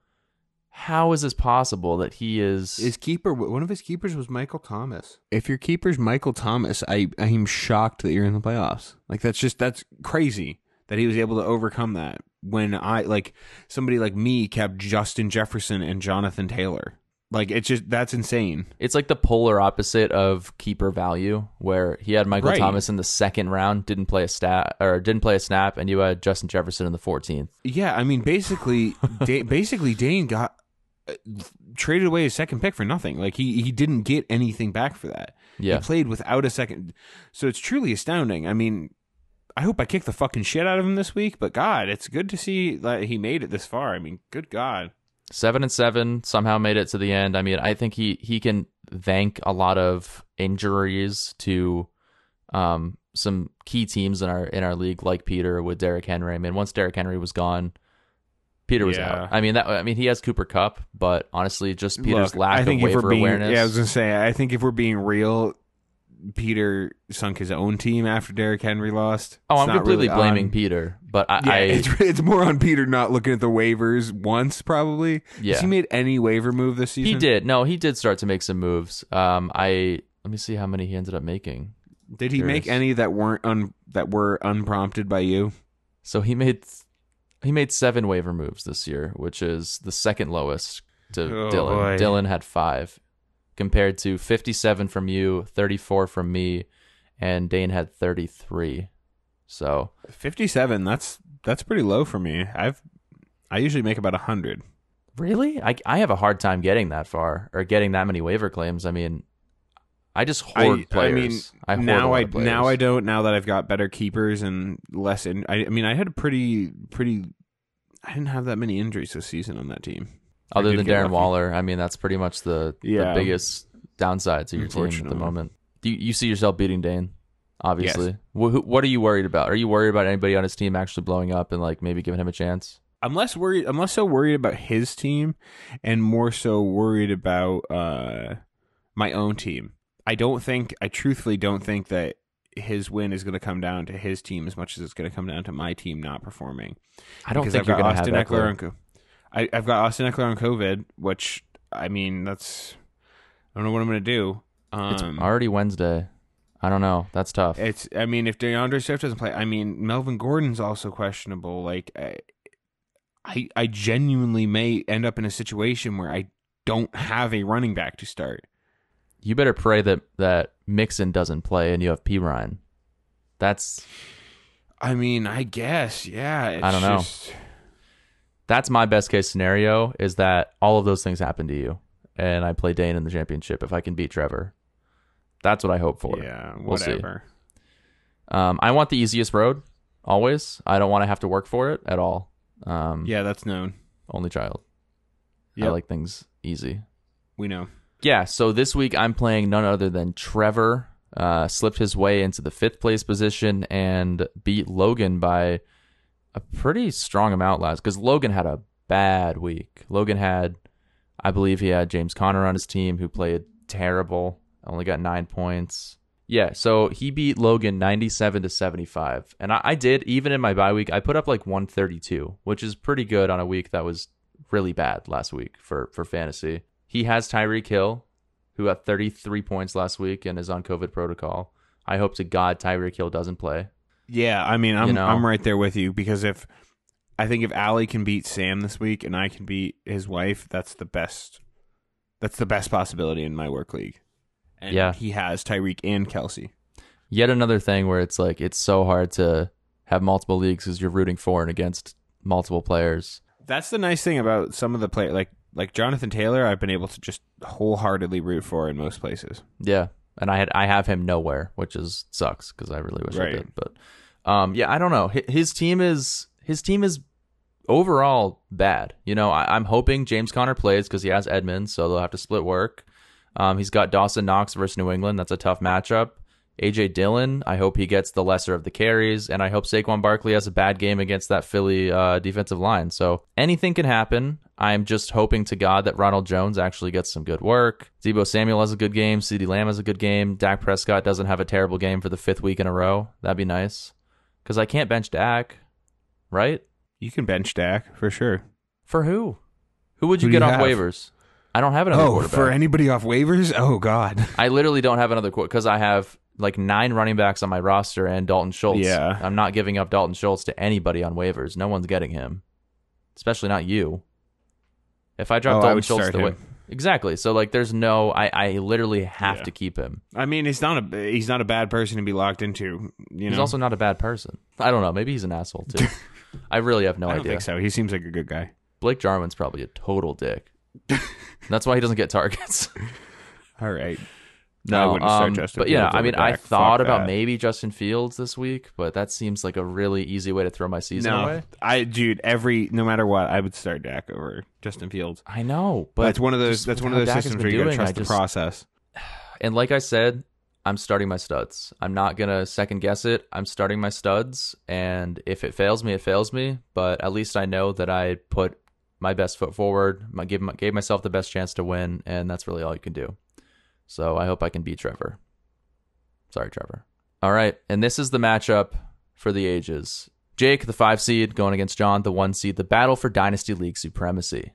how is this possible that he is... His keeper, one of his keepers was Michael Thomas. If your keeper's Michael Thomas, I, I'm shocked that you're in the playoffs. Like, that's just, that's crazy that he was able to overcome that when I, like, somebody like me kept Justin Jefferson and Jonathan Taylor. Like, it's just, that's insane. It's like the polar opposite of keeper value, where he had Michael right. Thomas in the second round, didn't play a stat or didn't play a snap, and you had Justin Jefferson in the fourteenth. Yeah, I mean, basically, da- basically Dane got uh, traded away his second pick for nothing. Like, he he didn't get anything back for that. Yeah, he played without a second, so it's truly astounding. I mean, I hope I kick the fucking shit out of him this week, but God, it's good to see that he made it this far. I mean, good God. Seven and seven, somehow made it to the end. I mean, I think he, he can thank a lot of injuries to um, some key teams in our in our league, like Peter with Derrick Henry. I mean, once Derrick Henry was gone, Peter was yeah. out. I mean, that. I mean, he has Cooper Kupp, but honestly, just Peter's Look, lack of waiver being, awareness. Yeah, I was gonna say. I think if we're being real, Peter sunk his own team after Derrick Henry lost. Oh, it's I'm completely really blaming on... Peter, but I, yeah, I it's, it's more on Peter not looking at the waivers once probably. Yeah, has he made any waiver move this season? He did. No, he did start to make some moves. Um, I let me see how many he ended up making. Did he Curious. make any that weren't un, that were unprompted by you? So he made he made seven waiver moves this year, which is the second lowest to oh, Dylan. Boy. Dylan had five. Compared to fifty-seven from you, thirty-four from me, and Dane had thirty-three. So fifty-seven, that's that's pretty low for me. I've I usually make about one hundred. Really? I, I have a hard time getting that far or getting that many waiver claims. I mean, I just hoard I, players. I mean, I now I players. now I don't. Now that I've got better keepers and less in, I, I mean, I had a pretty pretty. I didn't have that many injuries this season on that team. Other than Darren Waller, I mean, that's pretty much the, yeah. the biggest downside to your team at the moment. Do you, you see yourself beating Dane? Obviously. Yes. What, what are you worried about? Are you worried about anybody on his team actually blowing up and like maybe giving him a chance? I'm less worried. I'm less so worried about his team, and more so worried about uh, my own team. I don't think. I truthfully don't think that his win is going to come down to his team as much as it's going to come down to my team not performing. I don't because think I've you're going to have that. Eckler. Eckler. I, I've got Austin Eckler on COVID, which, I mean, that's... I don't know what I'm going to do. Um, it's already Wednesday. I don't know. That's tough. It's. I mean, if DeAndre Swift doesn't play... I mean, Melvin Gordon's also questionable. Like, I, I, I genuinely may end up in a situation where I don't have a running back to start. You better pray that, that Mixon doesn't play and you have P. Ryan. That's... I mean, I guess, yeah. It's I don't know. Just... That's my best case scenario, is that all of those things happen to you and I play Dane in the championship if I can beat Trevor. That's what I hope for. Yeah, whatever. We'll um, I want the easiest road, always. I don't want to have to work for it at all. Um, yeah, that's known. Only child. Yep. I like things easy. We know. Yeah, so this week I'm playing none other than Trevor. Uh, slipped his way into the fifth place position and beat Logan by... a pretty strong amount last, because Logan had a bad week. Logan had, I believe he had James Conner on his team, who played terrible, only got nine points. Yeah, so he beat Logan ninety-seven to seventy-five. And I, I did, even in my bye week, I put up like one thirty-two, which is pretty good on a week that was really bad last week for, for fantasy. He has Tyreek Hill, who got thirty-three points last week and is on COVID protocol. I hope to God Tyreek Hill doesn't play. Yeah, I mean, I'm you know, I'm right there with you, because if I think if Allie can beat Sam this week and I can beat his wife, that's the best. That's the best possibility in my work league. And yeah. He has Tyreek and Kelce. Yet another thing where it's like it's so hard to have multiple leagues because you're rooting for and against multiple players. That's the nice thing about some of the play, like like Jonathan Taylor. I've been able to just wholeheartedly root for in most places. Yeah. And I had I have him nowhere, which is sucks because I really wish right. I did. But um, yeah, I don't know. His team is his team is overall bad. You know, I, I'm hoping James Conner plays because he has Edmonds, so they'll have to split work. Um, he's got Dawson Knox versus New England. That's a tough matchup. A J Dillon, I hope he gets the lesser of the carries, and I hope Saquon Barkley has a bad game against that Philly uh, defensive line. So anything can happen. I'm just hoping to God that Ronald Jones actually gets some good work. Deebo Samuel has a good game. CeeDee Lamb has a good game. Dak Prescott doesn't have a terrible game for the fifth week in a row. That'd be nice. Because I can't bench Dak, right? You can bench Dak, for sure. For who? Who would you who get off have? waivers? I don't have another oh, quarterback. Oh, for anybody off waivers? Oh, God. I literally don't have another quarterback because I have like nine running backs on my roster and Dalton Schultz. Yeah. I'm not giving up Dalton Schultz to anybody on waivers. No one's getting him, especially not you. If I drop oh, Dalton I Schultz, the way exactly. So like, there's no. I, I literally have yeah. to keep him. I mean, he's not a he's not a bad person to be locked into. You know? He's also not a bad person. I don't know. Maybe he's an asshole too. I really have no I don't idea. Think so. He seems like a good guy. Blake Jarwin's probably a total dick. That's why he doesn't get targets. All right. No, I um, start but yeah, I mean, back. I thought Fuck about that. maybe Justin Fields this week, but that seems like a really easy way to throw my season no, away. I, dude, every no matter what, I would start Dak over Justin Fields. I know, but that's one of those. That's one of those Dak systems where you gotta trust just, the process. And like I said, I'm starting my studs. I'm not gonna second guess it. I'm starting my studs, and if it fails me, it fails me. But at least I know that I put my best foot forward. My gave my, gave myself the best chance to win, and that's really all you can do. So I hope I can beat Trevor. Sorry, Trevor. All right. And this is the matchup for the ages. Jake, the five seed, going against John, the one seed, the battle for Dynasty League supremacy.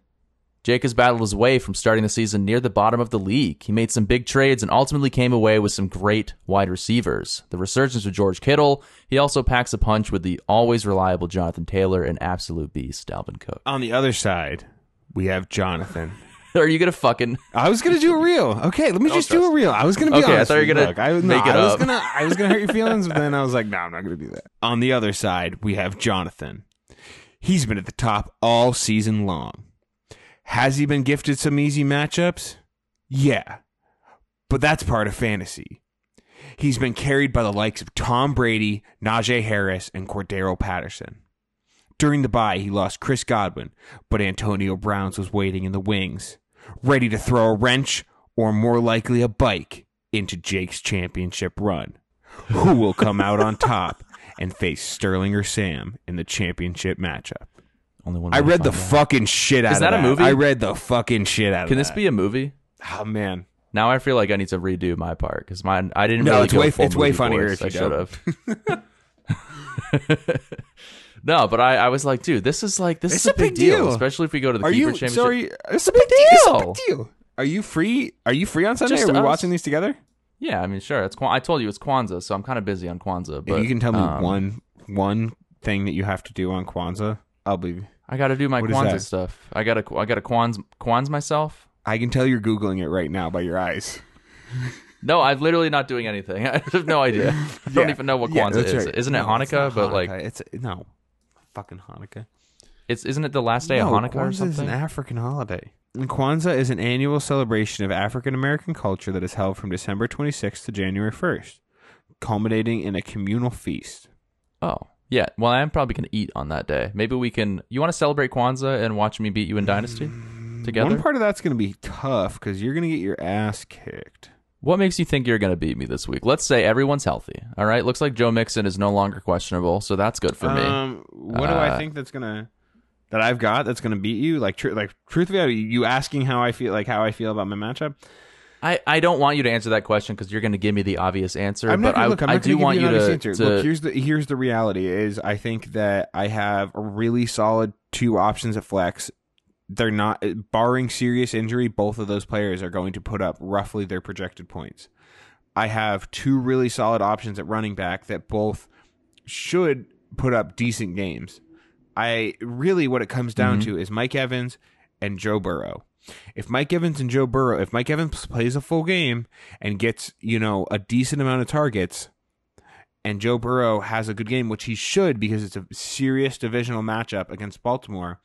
Jake has battled his way from starting the season near the bottom of the league. He made some big trades and ultimately came away with some great wide receivers. The resurgence of George Kittle. He also packs a punch with the always reliable Jonathan Taylor and absolute beast Dalvin Cook. On the other side, we have Jonathan. Are you gonna fucking? I was gonna do a reel. Okay, let me Don't just do a reel. I was gonna be okay, honest. I thought you were gonna Look, I, no, make it I was up. Gonna, I was gonna hurt your feelings, but then I was like, no, I'm not gonna do that. On the other side, we have Jonathan. He's been at the top all season long. Has he been gifted some easy matchups? Yeah, but that's part of fantasy. He's been carried by the likes of Tom Brady, Najee Harris, and Cordero Patterson. During the bye, he lost Chris Godwin, but Antonio Brown was waiting in the wings, ready to throw a wrench, or more likely a bike, into Jake's championship run. Who will come out on top and face Sterling or Sam in the championship matchup? Only one I read the out. fucking shit out Is of that. Is that a movie? I read the fucking shit out Can of that. Can this be a movie? Oh, man. Now I feel like I need to redo my part, because mine I didn't no, really it's go way, full it's movie way funnier voice. If you I should have. No, but I, I was like, dude, this is like this it's is a big, big deal, deal, especially if we go to the are keeper you, championship. Sorry, it's a big deal. It's a big deal. Are you free? Are you free on Sunday? Just are we us. watching these together? Yeah, I mean, sure. It's I told you it's Kwanzaa, so I'm kind of busy on Kwanzaa. But if you can tell me um, one one thing that you have to do on Kwanzaa, I'll believe you. I got to do my what Kwanzaa stuff. I got to I got to Kwanzaa Kwanzaa myself. I can tell you're googling it right now by your eyes. No, I'm literally not doing anything. I have no idea. yeah. I don't even know what Kwanzaa yeah, is. Right. Isn't it no, Hanukkah? It's not but Hanukkah. like, it's no. Fucking Hanukkah. It's isn't it the last day no, of Hanukkah Kwanzaa or something? Is an African holiday. And Kwanzaa is an annual celebration of African American culture that is held from December twenty-sixth to January first, culminating in a communal feast. Oh yeah. Well, I'm probably gonna eat on that day. Maybe we can. You want to celebrate Kwanzaa and watch me beat you in Dynasty together? One part of that's gonna be tough because you're gonna get your ass kicked. What makes you think you're going to beat me this week? Let's say everyone's healthy. All right. Looks like Joe Mixon is no longer questionable, so that's good for me. Um, what uh, do I think that's going to that I've got that's going to beat you? Like, tr- like truthfully, you asking how I feel, like how I feel about my matchup. I, I don't want you to answer that question because you're going to give me the obvious answer. I'm not but gonna, I, look, I'm not I do give want you, you to, to. Look, here's the here's the reality is I think that I have a really solid two options at flex. They're not, barring serious injury, both of those players are going to put up roughly their projected points. I have two really solid options at running back that both should put up decent games. I really, what it comes down mm-hmm. to is Mike Evans and Joe Burrow. If Mike Evans and Joe Burrow, if Mike Evans plays a full game and gets, you know, a decent amount of targets, and Joe Burrow has a good game, which he should because it's a serious divisional matchup against Baltimore,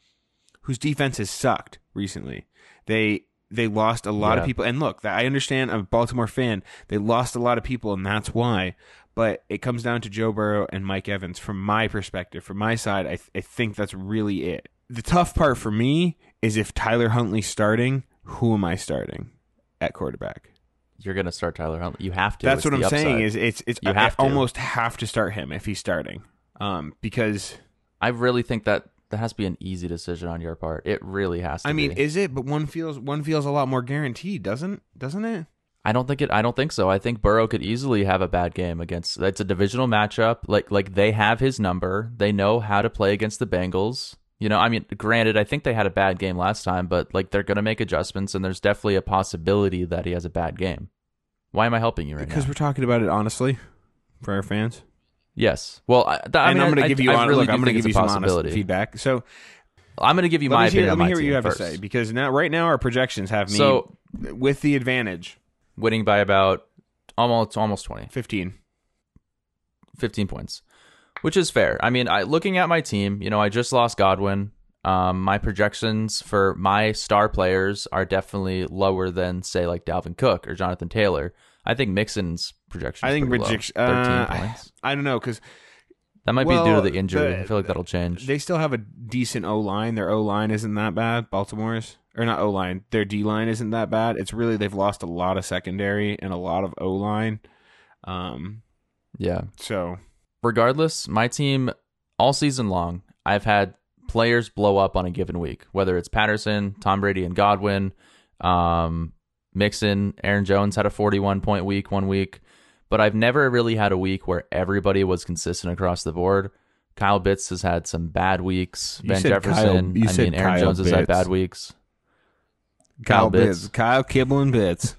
whose defense has sucked recently. They they lost a lot yeah. of people. And look, I understand, I'm a Baltimore fan. They lost a lot of people, and that's why. But it comes down to Joe Burrow and Mike Evans from my perspective. From my side, I, th- I think that's really it. The tough part for me is if Tyler Huntley's starting, who am I starting at quarterback? you're going to start Tyler Huntley. You have to. That's what I'm upside. saying. Is it's it's you I, have I almost have to start him if he's starting, um, because I really think that that has to be an easy decision on your part. It really has to. I mean, be. is it? But one feels one feels a lot more guaranteed, doesn't doesn't it? I don't think it. I don't think so. I think Burrow could easily have a bad game against. It's a divisional matchup. Like like they have his number. They know how to play against the Bengals. You know, I mean, granted, I think they had a bad game last time, but like they're going to make adjustments, and there's definitely a possibility that he has a bad game. Why am I helping you right because now? Because we're talking about it honestly for our fans. Yes. Well, I, th- I mean, I'm going to give you. I, on, I really look, do I'm going to give you some honest feedback. So I'm going to give you my opinion. Let me hear, let me hear what you have first to say, because now, right now, our projections have me so, with the advantage. Winning by about almost almost twenty. fifteen. fifteen points, which is fair. I mean, I looking at my team, you know, I just lost Godwin. Um, my projections for my star players are definitely lower than, say, like Dalvin Cook or Jonathan Taylor. I think Mixon's projections I think rejection, uh, thirteen points. I, I don't know, because... That might well, be due to the injury. The, I feel like that'll change. They still have a decent O-line. Their O-line isn't that bad. Baltimore's. Or not O-line. Their D-line isn't that bad. It's really they've lost a lot of secondary and a lot of O-line. Um, yeah. So. Regardless, my team, all season long, I've had players blow up on a given week. Whether it's Patterson, Tom Brady, and Godwin. Um, Mixon, Aaron Jones had a forty-one point week one week. But I've never really had a week where everybody was consistent across the board. Kyle Pitts has had some bad weeks. You Ben Jefferson. Kyle, you I said mean, Aaron Kyle Jones Pitts. has had bad weeks. Kyle, Kyle Pitts. Kyle Kibbling Pitts.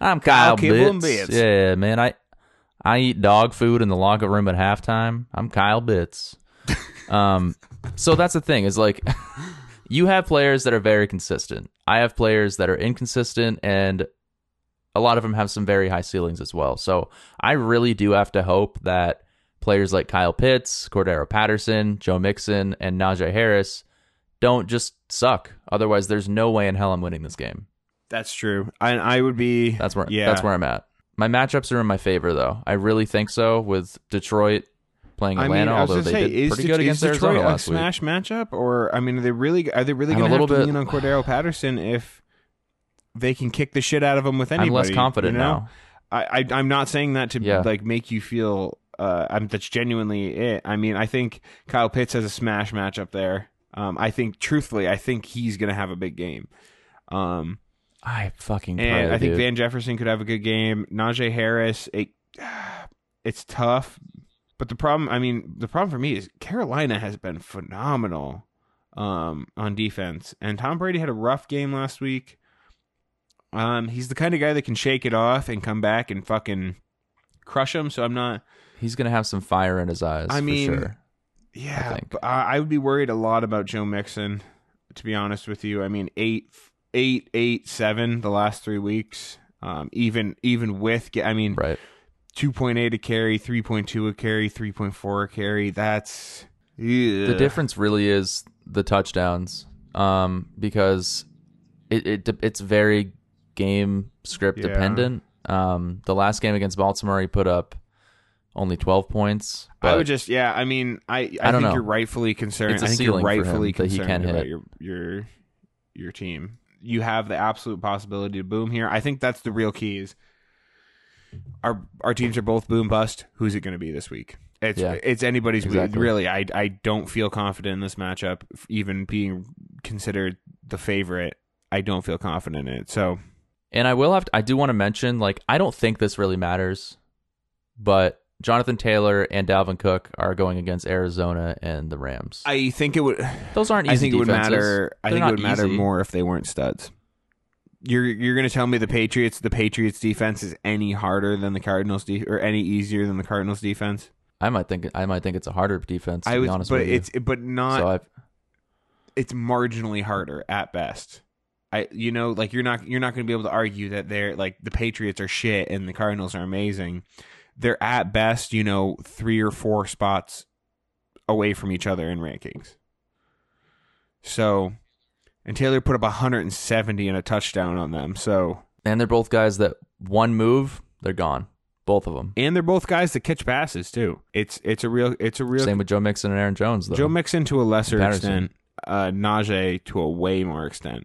I'm Kyle, Kyle Kibbling Pitts. Pitts. Yeah, man. I I eat dog food in the locker room at halftime. I'm Kyle Pitts. Um, so that's the thing is like you have players that are very consistent. I have players that are inconsistent, and a lot of them have some very high ceilings as well. So I really do have to hope that players like Kyle Pitts, Cordero Patterson, Joe Mixon, and Najee Harris don't just suck. Otherwise, there's no way in hell I'm winning this game. That's true. I, I would be... That's where, yeah. that's where I'm at. My matchups are in my favor, though. I really think so, with Detroit playing Atlanta, I mean, I although they say, did pretty De- good against Detroit Arizona last week. Is Detroit a smash matchup? Or, I mean, are they really, are they really going to have to lean on Cordero Patterson if... they can kick the shit out of them with anybody. I'm less confident you know? now. I, I, I'm not saying that to yeah. like make you feel uh, I'm, that's genuinely it. I mean, I think Kyle Pitts has a smash matchup there. Um, I think, truthfully, I think he's going to have a big game. Um, I fucking pray, And I think dude. Van Jefferson could have a good game. Najee Harris, it, it's tough. But the problem, I mean, the problem for me is Carolina has been phenomenal um, on defense. And Tom Brady had a rough game last week. Um, he's the kind of guy that can shake it off and come back and fucking crush him. So I'm not. He's gonna have some fire in his eyes. I mean, for sure, yeah. I, think. But I, I would be worried a lot about Joe Mixon, to be honest with you. I mean, eight, eight, eight, seven the last three weeks. Um, even even with, I mean, right. two point eight a carry, three point two a carry, three point four a carry. That's ugh. The difference. Really, is the touchdowns. Um, because it it it's very. game script yeah. dependent. Um, the last game against Baltimore, he put up only twelve points. I would just, yeah, I mean, I, I, I think know. you're rightfully concerned. It's a I think ceiling you're rightfully for him concerned that he can about hit. Your, your your team. You have the absolute possibility to boom here. I think that's the real key. Is our our teams are both boom bust. Who's it going to be this week? It's yeah. it's anybody's exactly. week. Really, I I don't feel confident in this matchup, even being considered the favorite. I don't feel confident in it. So. And I will have to, I do want to mention, like, I don't think this really matters, but Jonathan Taylor and Dalvin Cook are going against Arizona and the Rams. I think it would. Those aren't easy. I think it defenses. would matter. They're I think it would matter easy. more if they weren't studs. You're you're going to tell me the Patriots, the Patriots defense is any harder than the Cardinals de- or any easier than the Cardinals defense? I might think I might think it's a harder defense. To I was, be honest but with it's you. but not. So I've, it's marginally harder at best. I, you know, like you're not you're not going to be able to argue that they're like the Patriots are shit and the Cardinals are amazing. They're at best, you know, three or four spots away from each other in rankings. So, and Taylor put up one hundred seventy and a touchdown on them. So, and they're both guys that one move, they're gone. Both of them. And they're both guys that catch passes too. It's it's a real it's a real same with Joe Mixon and Aaron Jones though. Joe Mixon to a lesser extent, uh Najee to a way more extent.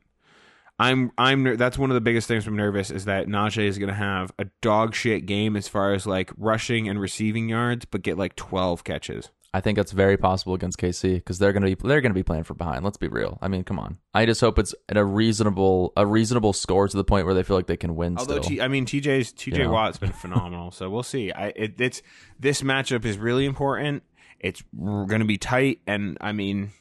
I'm I'm that's one of the biggest things I'm nervous is that Najee is going to have a dog shit game as far as like rushing and receiving yards, but get like twelve catches. I think that's very possible against K C because they're going to be they're going to be playing from behind. Let's be real. I mean, come on. I just hope it's at a reasonable a reasonable score to the point where they feel like they can win. Although still. T, I mean, T J's T J you know? Watt's been phenomenal, so we'll see. I it, it's this matchup is really important. It's going to be tight, and I mean,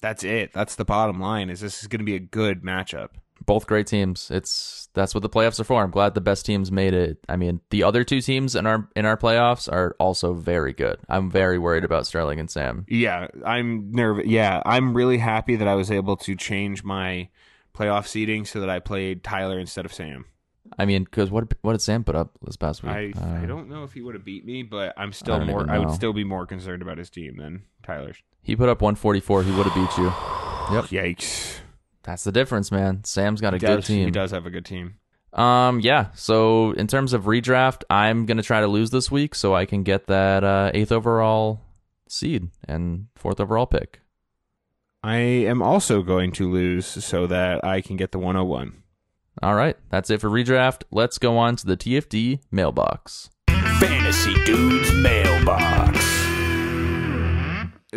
that's it. That's the bottom line. Is this is going to be a good matchup. Both great teams. It's that's what the playoffs are for. I'm glad the best teams made it. I mean, the other two teams in our in our playoffs are also very good. I'm very worried about Sterling and Sam. Yeah, I'm nervous. Yeah, I'm really happy that I was able to change my playoff seeding so that I played Tyler instead of Sam. I mean, because what what did Sam put up this past week? I, uh, I don't know if he would have beat me, but I'm still I more. I would still be more concerned about his team than Tyler's. He put up one forty-four. He would have beat you. Yep. Yikes. That's the difference, man. Sam's got a does, good team. He does have a good team. Um, yeah. So in terms of redraft, I'm gonna try to lose this week so I can get that uh, eighth overall seed and fourth overall pick. I am also going to lose so that I can get the one oh one. All right, that's it for redraft. Let's go on to the T F D mailbox. Fantasy Dudes mailbox.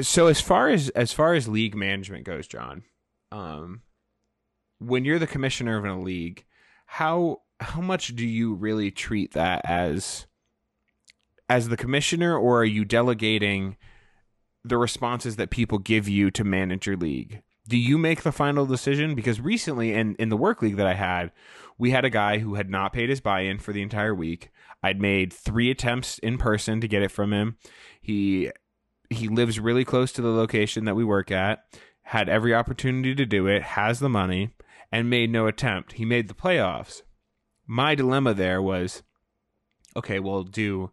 So as far as as far as league management goes, John, um. when you're the commissioner of a league, how how much do you really treat that as as the commissioner, or are you delegating the responses that people give you to manage your league? Do you make the final decision? Because recently in, in the work league that I had, we had a guy who had not paid his buy-in for the entire week. I'd made three attempts in person to get it from him. He he lives really close to the location that we work at, had every opportunity to do it, has the money, and made no attempt. He made the playoffs. My dilemma there was, okay, well, do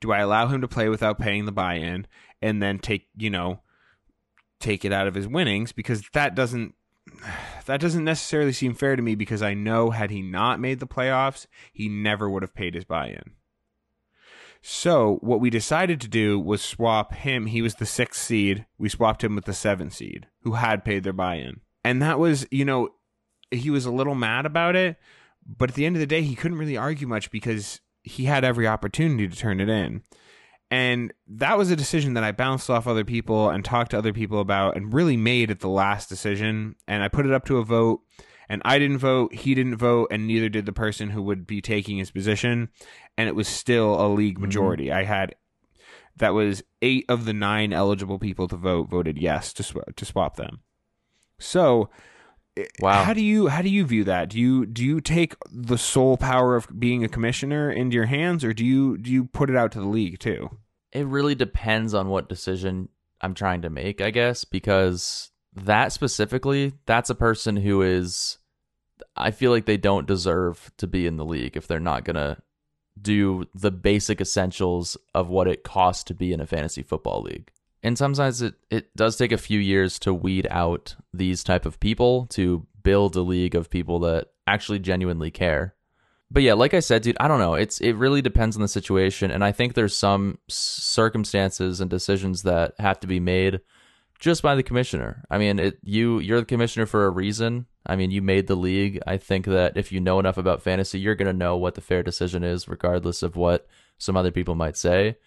do I allow him to play without paying the buy-in and then take, you know, take it out of his winnings? Because that doesn't that doesn't necessarily seem fair to me, because I know had he not made the playoffs, he never would have paid his buy-in. So what we decided to do was swap him. He was the sixth seed. We swapped him with the seventh seed who had paid their buy-in. And that was, you know, he was a little mad about it, but at the end of the day, he couldn't really argue much because he had every opportunity to turn it in. And that was a decision that I bounced off other people and talked to other people about and really made at the last decision. And I put it up to a vote, and I didn't vote, he didn't vote, and neither did the person who would be taking his position. And it was still a league majority. Mm-hmm. I had, that was eight of the nine eligible people to vote voted yes to sw- to swap them. So wow. How do you how do you view that? Do you do you take the sole power of being a commissioner into your hands, or do you do you put it out to the league too? It really depends on what decision I'm trying to make, I guess, because that specifically, that's a person who is, I feel like they don't deserve to be in the league if they're not going to do the basic essentials of what it costs to be in a fantasy football league. And sometimes it, it does take a few years to weed out these type of people, to build a league of people that actually genuinely care. But yeah, like I said, dude, I don't know. It's it really depends on the situation. And I think there's some circumstances and decisions that have to be made just by the commissioner. I mean, it, you, you're the commissioner for a reason. I mean, you made the league. I think that if you know enough about fantasy, you're going to know what the fair decision is, regardless of what some other people might say.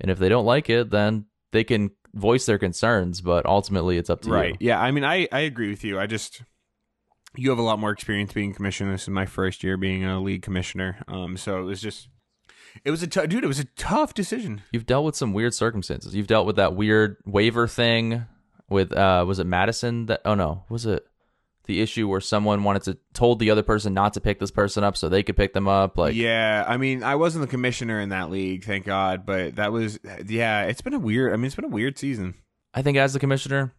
And if they don't like it, then they can voice their concerns, but ultimately it's up to you. Right. Yeah. I mean, I, I agree with you. I just, you have a lot more experience being commissioner. This is my first year being a league commissioner. Um, so it was just, it was a t- dude, it was a tough decision. You've dealt with some weird circumstances. You've dealt with that weird waiver thing with, uh, was it Madison that, oh no, was it the issue where someone wanted to told the other person not to pick this person up so they could pick them up? Like, yeah. I mean, I wasn't the commissioner in that league, thank God, but that was, yeah, it's been a weird, I mean, it's been a weird season. I think as the commissioner,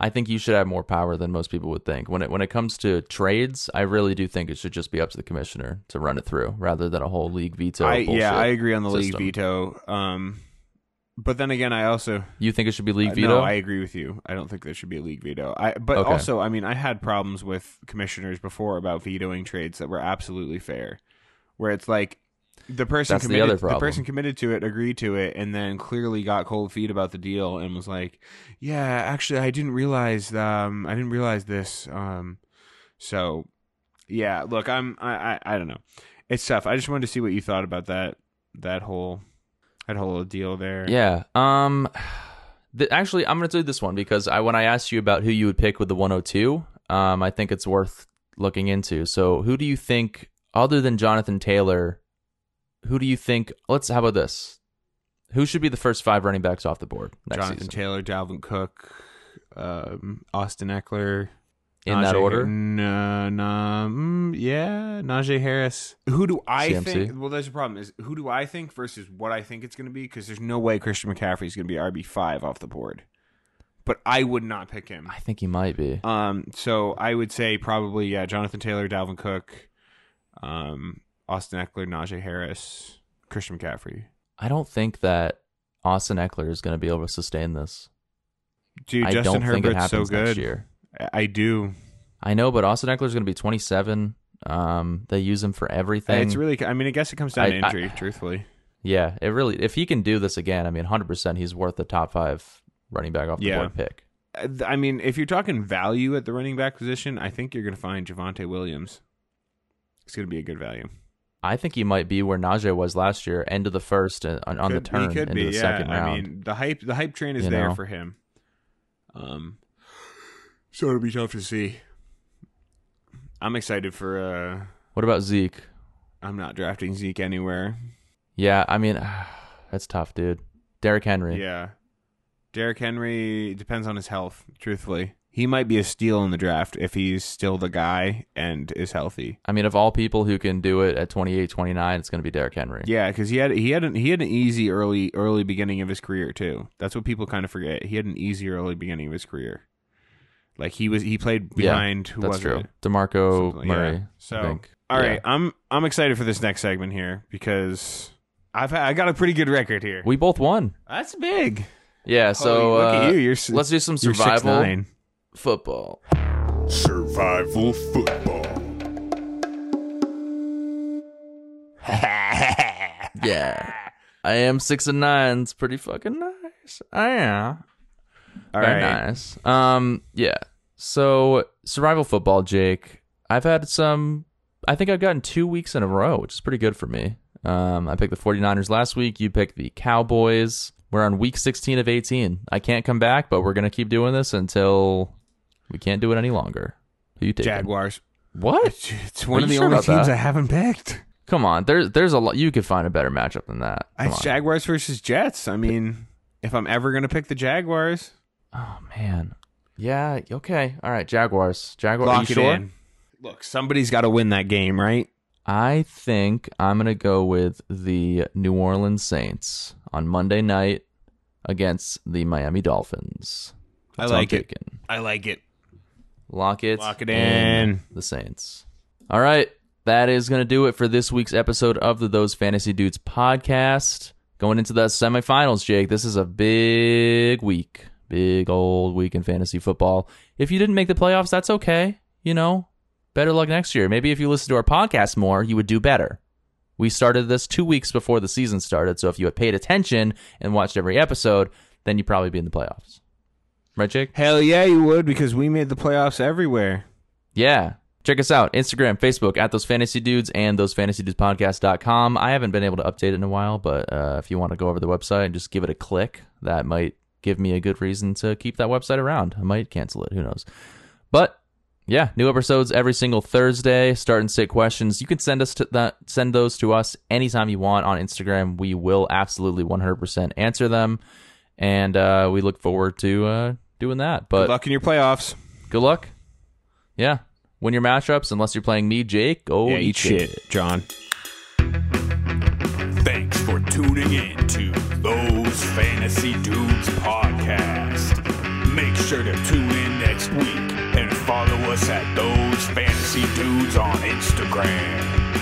I think you should have more power than most people would think. When it when it comes to trades, I really do think it should just be up to the commissioner to run it through rather than a whole league veto. I, yeah, I agree on the system. League veto. Um, but then again, I also... You think it should be league veto? Uh, no, I agree with you. I don't think there should be a league veto. I But okay. Also, I mean, I had problems with commissioners before about vetoing trades that were absolutely fair, where it's like the person That's committed the, the person committed to it, agreed to it, and then clearly got cold feet about the deal and was like, yeah, actually I didn't realize um I didn't realize this. Um so Yeah, look, I'm I, I I don't know. It's tough. I just wanted to see what you thought about that that whole that whole deal there. Yeah. Um th- actually I'm going to do this one because I when I asked you about who you would pick with the one oh two, um I think it's worth looking into. So, who do you think other than Jonathan Taylor, who do you think let's how about this? Who should be the first five running backs off the board next Jonathan season? Taylor, Dalvin Cook, um, Austin Eckler. In Najee, that order? No, no, mm, yeah, Najee Harris. Who do I C M C. think? Well, that's the problem is who do I think versus what I think it's going to be? Because there's no way Christian McCaffrey is going to be R B five off the board. But I would not pick him. I think he might be. Um, so I would say probably, yeah, Jonathan Taylor, Dalvin Cook, um, Austin Eckler, Najee Harris, Christian McCaffrey. I don't think that Austin Eckler is going to be able to sustain this. Dude, I Justin Herbert's so good. Next year. I do. I know, but Austin Eckler is going to be twenty-seven. Um, they use him for everything. It's really. I mean, I guess it comes down I, to injury, I, truthfully. Yeah, it really. If he can do this again, I mean, one hundred percent, he's worth the top five running back off the yeah. board pick. I mean, if you're talking value at the running back position, I think you're going to find Javonte Williams. It's going to be a good value. I think he might be where Najee was last year, end of the first on, on could, the turn, he could into be, the yeah. second round. I mean, the hype, the hype train is you there know? for him. Um, so it'll be tough to see. I'm excited for. Uh, what about Zeke? I'm not drafting Zeke anywhere. Yeah, I mean, that's tough, dude. Derrick Henry. Yeah, Derrick Henry depends on his health. Truthfully, he might be a steal in the draft if he's still the guy and is healthy. I mean, of all people who can do it at twenty-eight, twenty-nine, it's going to be Derrick Henry. Yeah, because he had he had an, he had an easy early early beginning of his career too. That's what people kind of forget. He had an easy early beginning of his career. Like he was he played behind yeah, who that's was true. It? DeMarco like Murray. Yeah. So I think. all yeah. right, I'm I'm excited for this next segment here because I've I got a pretty good record here. We both won. That's big. Yeah. So Holy, look uh, at you. You're, let's do some survival. You're Football. Survival football. Yeah. I am six and nine. It's pretty fucking nice. I am. All Very right. nice. Um, yeah. So survival football, Jake. I've had some I think I've gotten two weeks in a row, which is pretty good for me. Um, I picked the 49ers last week, you picked the Cowboys. We're on week sixteen of eighteen. I can't come back, but we're gonna keep doing this until we can't do it any longer. Who you taking? Jaguars. What? It's one Are of the sure only teams that? I haven't picked. Come on, there's there's a lot. You could find a better matchup than that. Come it's on. Jaguars versus Jets. I mean, if I'm ever gonna pick the Jaguars. Oh man. Yeah. Okay. All right. Jaguars. Jaguars. Lock Are you it sure? in. Look, somebody's got to win that game, right? I think I'm gonna go with the New Orleans Saints on Monday night against the Miami Dolphins. That's I like it. I like it. Lock it. Lock it in. The Saints. All right. That is going to do it for this week's episode of the Those Fantasy Dudes podcast. Going into the semifinals, Jake, this is a big week. Big old week in fantasy football. If you didn't make the playoffs, that's okay. You know, better luck next year. Maybe if you listened to our podcast more, you would do better. We started this two weeks before the season started, so if you had paid attention and watched every episode, then you'd probably be in the playoffs. Right, Jake? Hell yeah, you would, because we made the playoffs everywhere. Yeah. Check us out. Instagram, Facebook, at Those Fantasy Dudes, and those fantasy dudes podcast dot com. I haven't been able to update it in a while, but uh, if you want to go over to the website and just give it a click, that might give me a good reason to keep that website around. I might cancel it. Who knows? But... yeah, new episodes every single Thursday. Start and sit questions. You can send us to that, send those to us anytime you want on Instagram. We will absolutely one hundred percent answer them, and uh, we look forward to uh, doing that. But good luck in your playoffs. Good luck. Yeah, win your matchups unless you're playing me, Jake. Go yeah, eat, eat shit, it. John. Thanks for tuning in to Those Fantasy Dudes Podcast. Make sure to tune in next week and follow us at Those Fantasy Dudes on Instagram.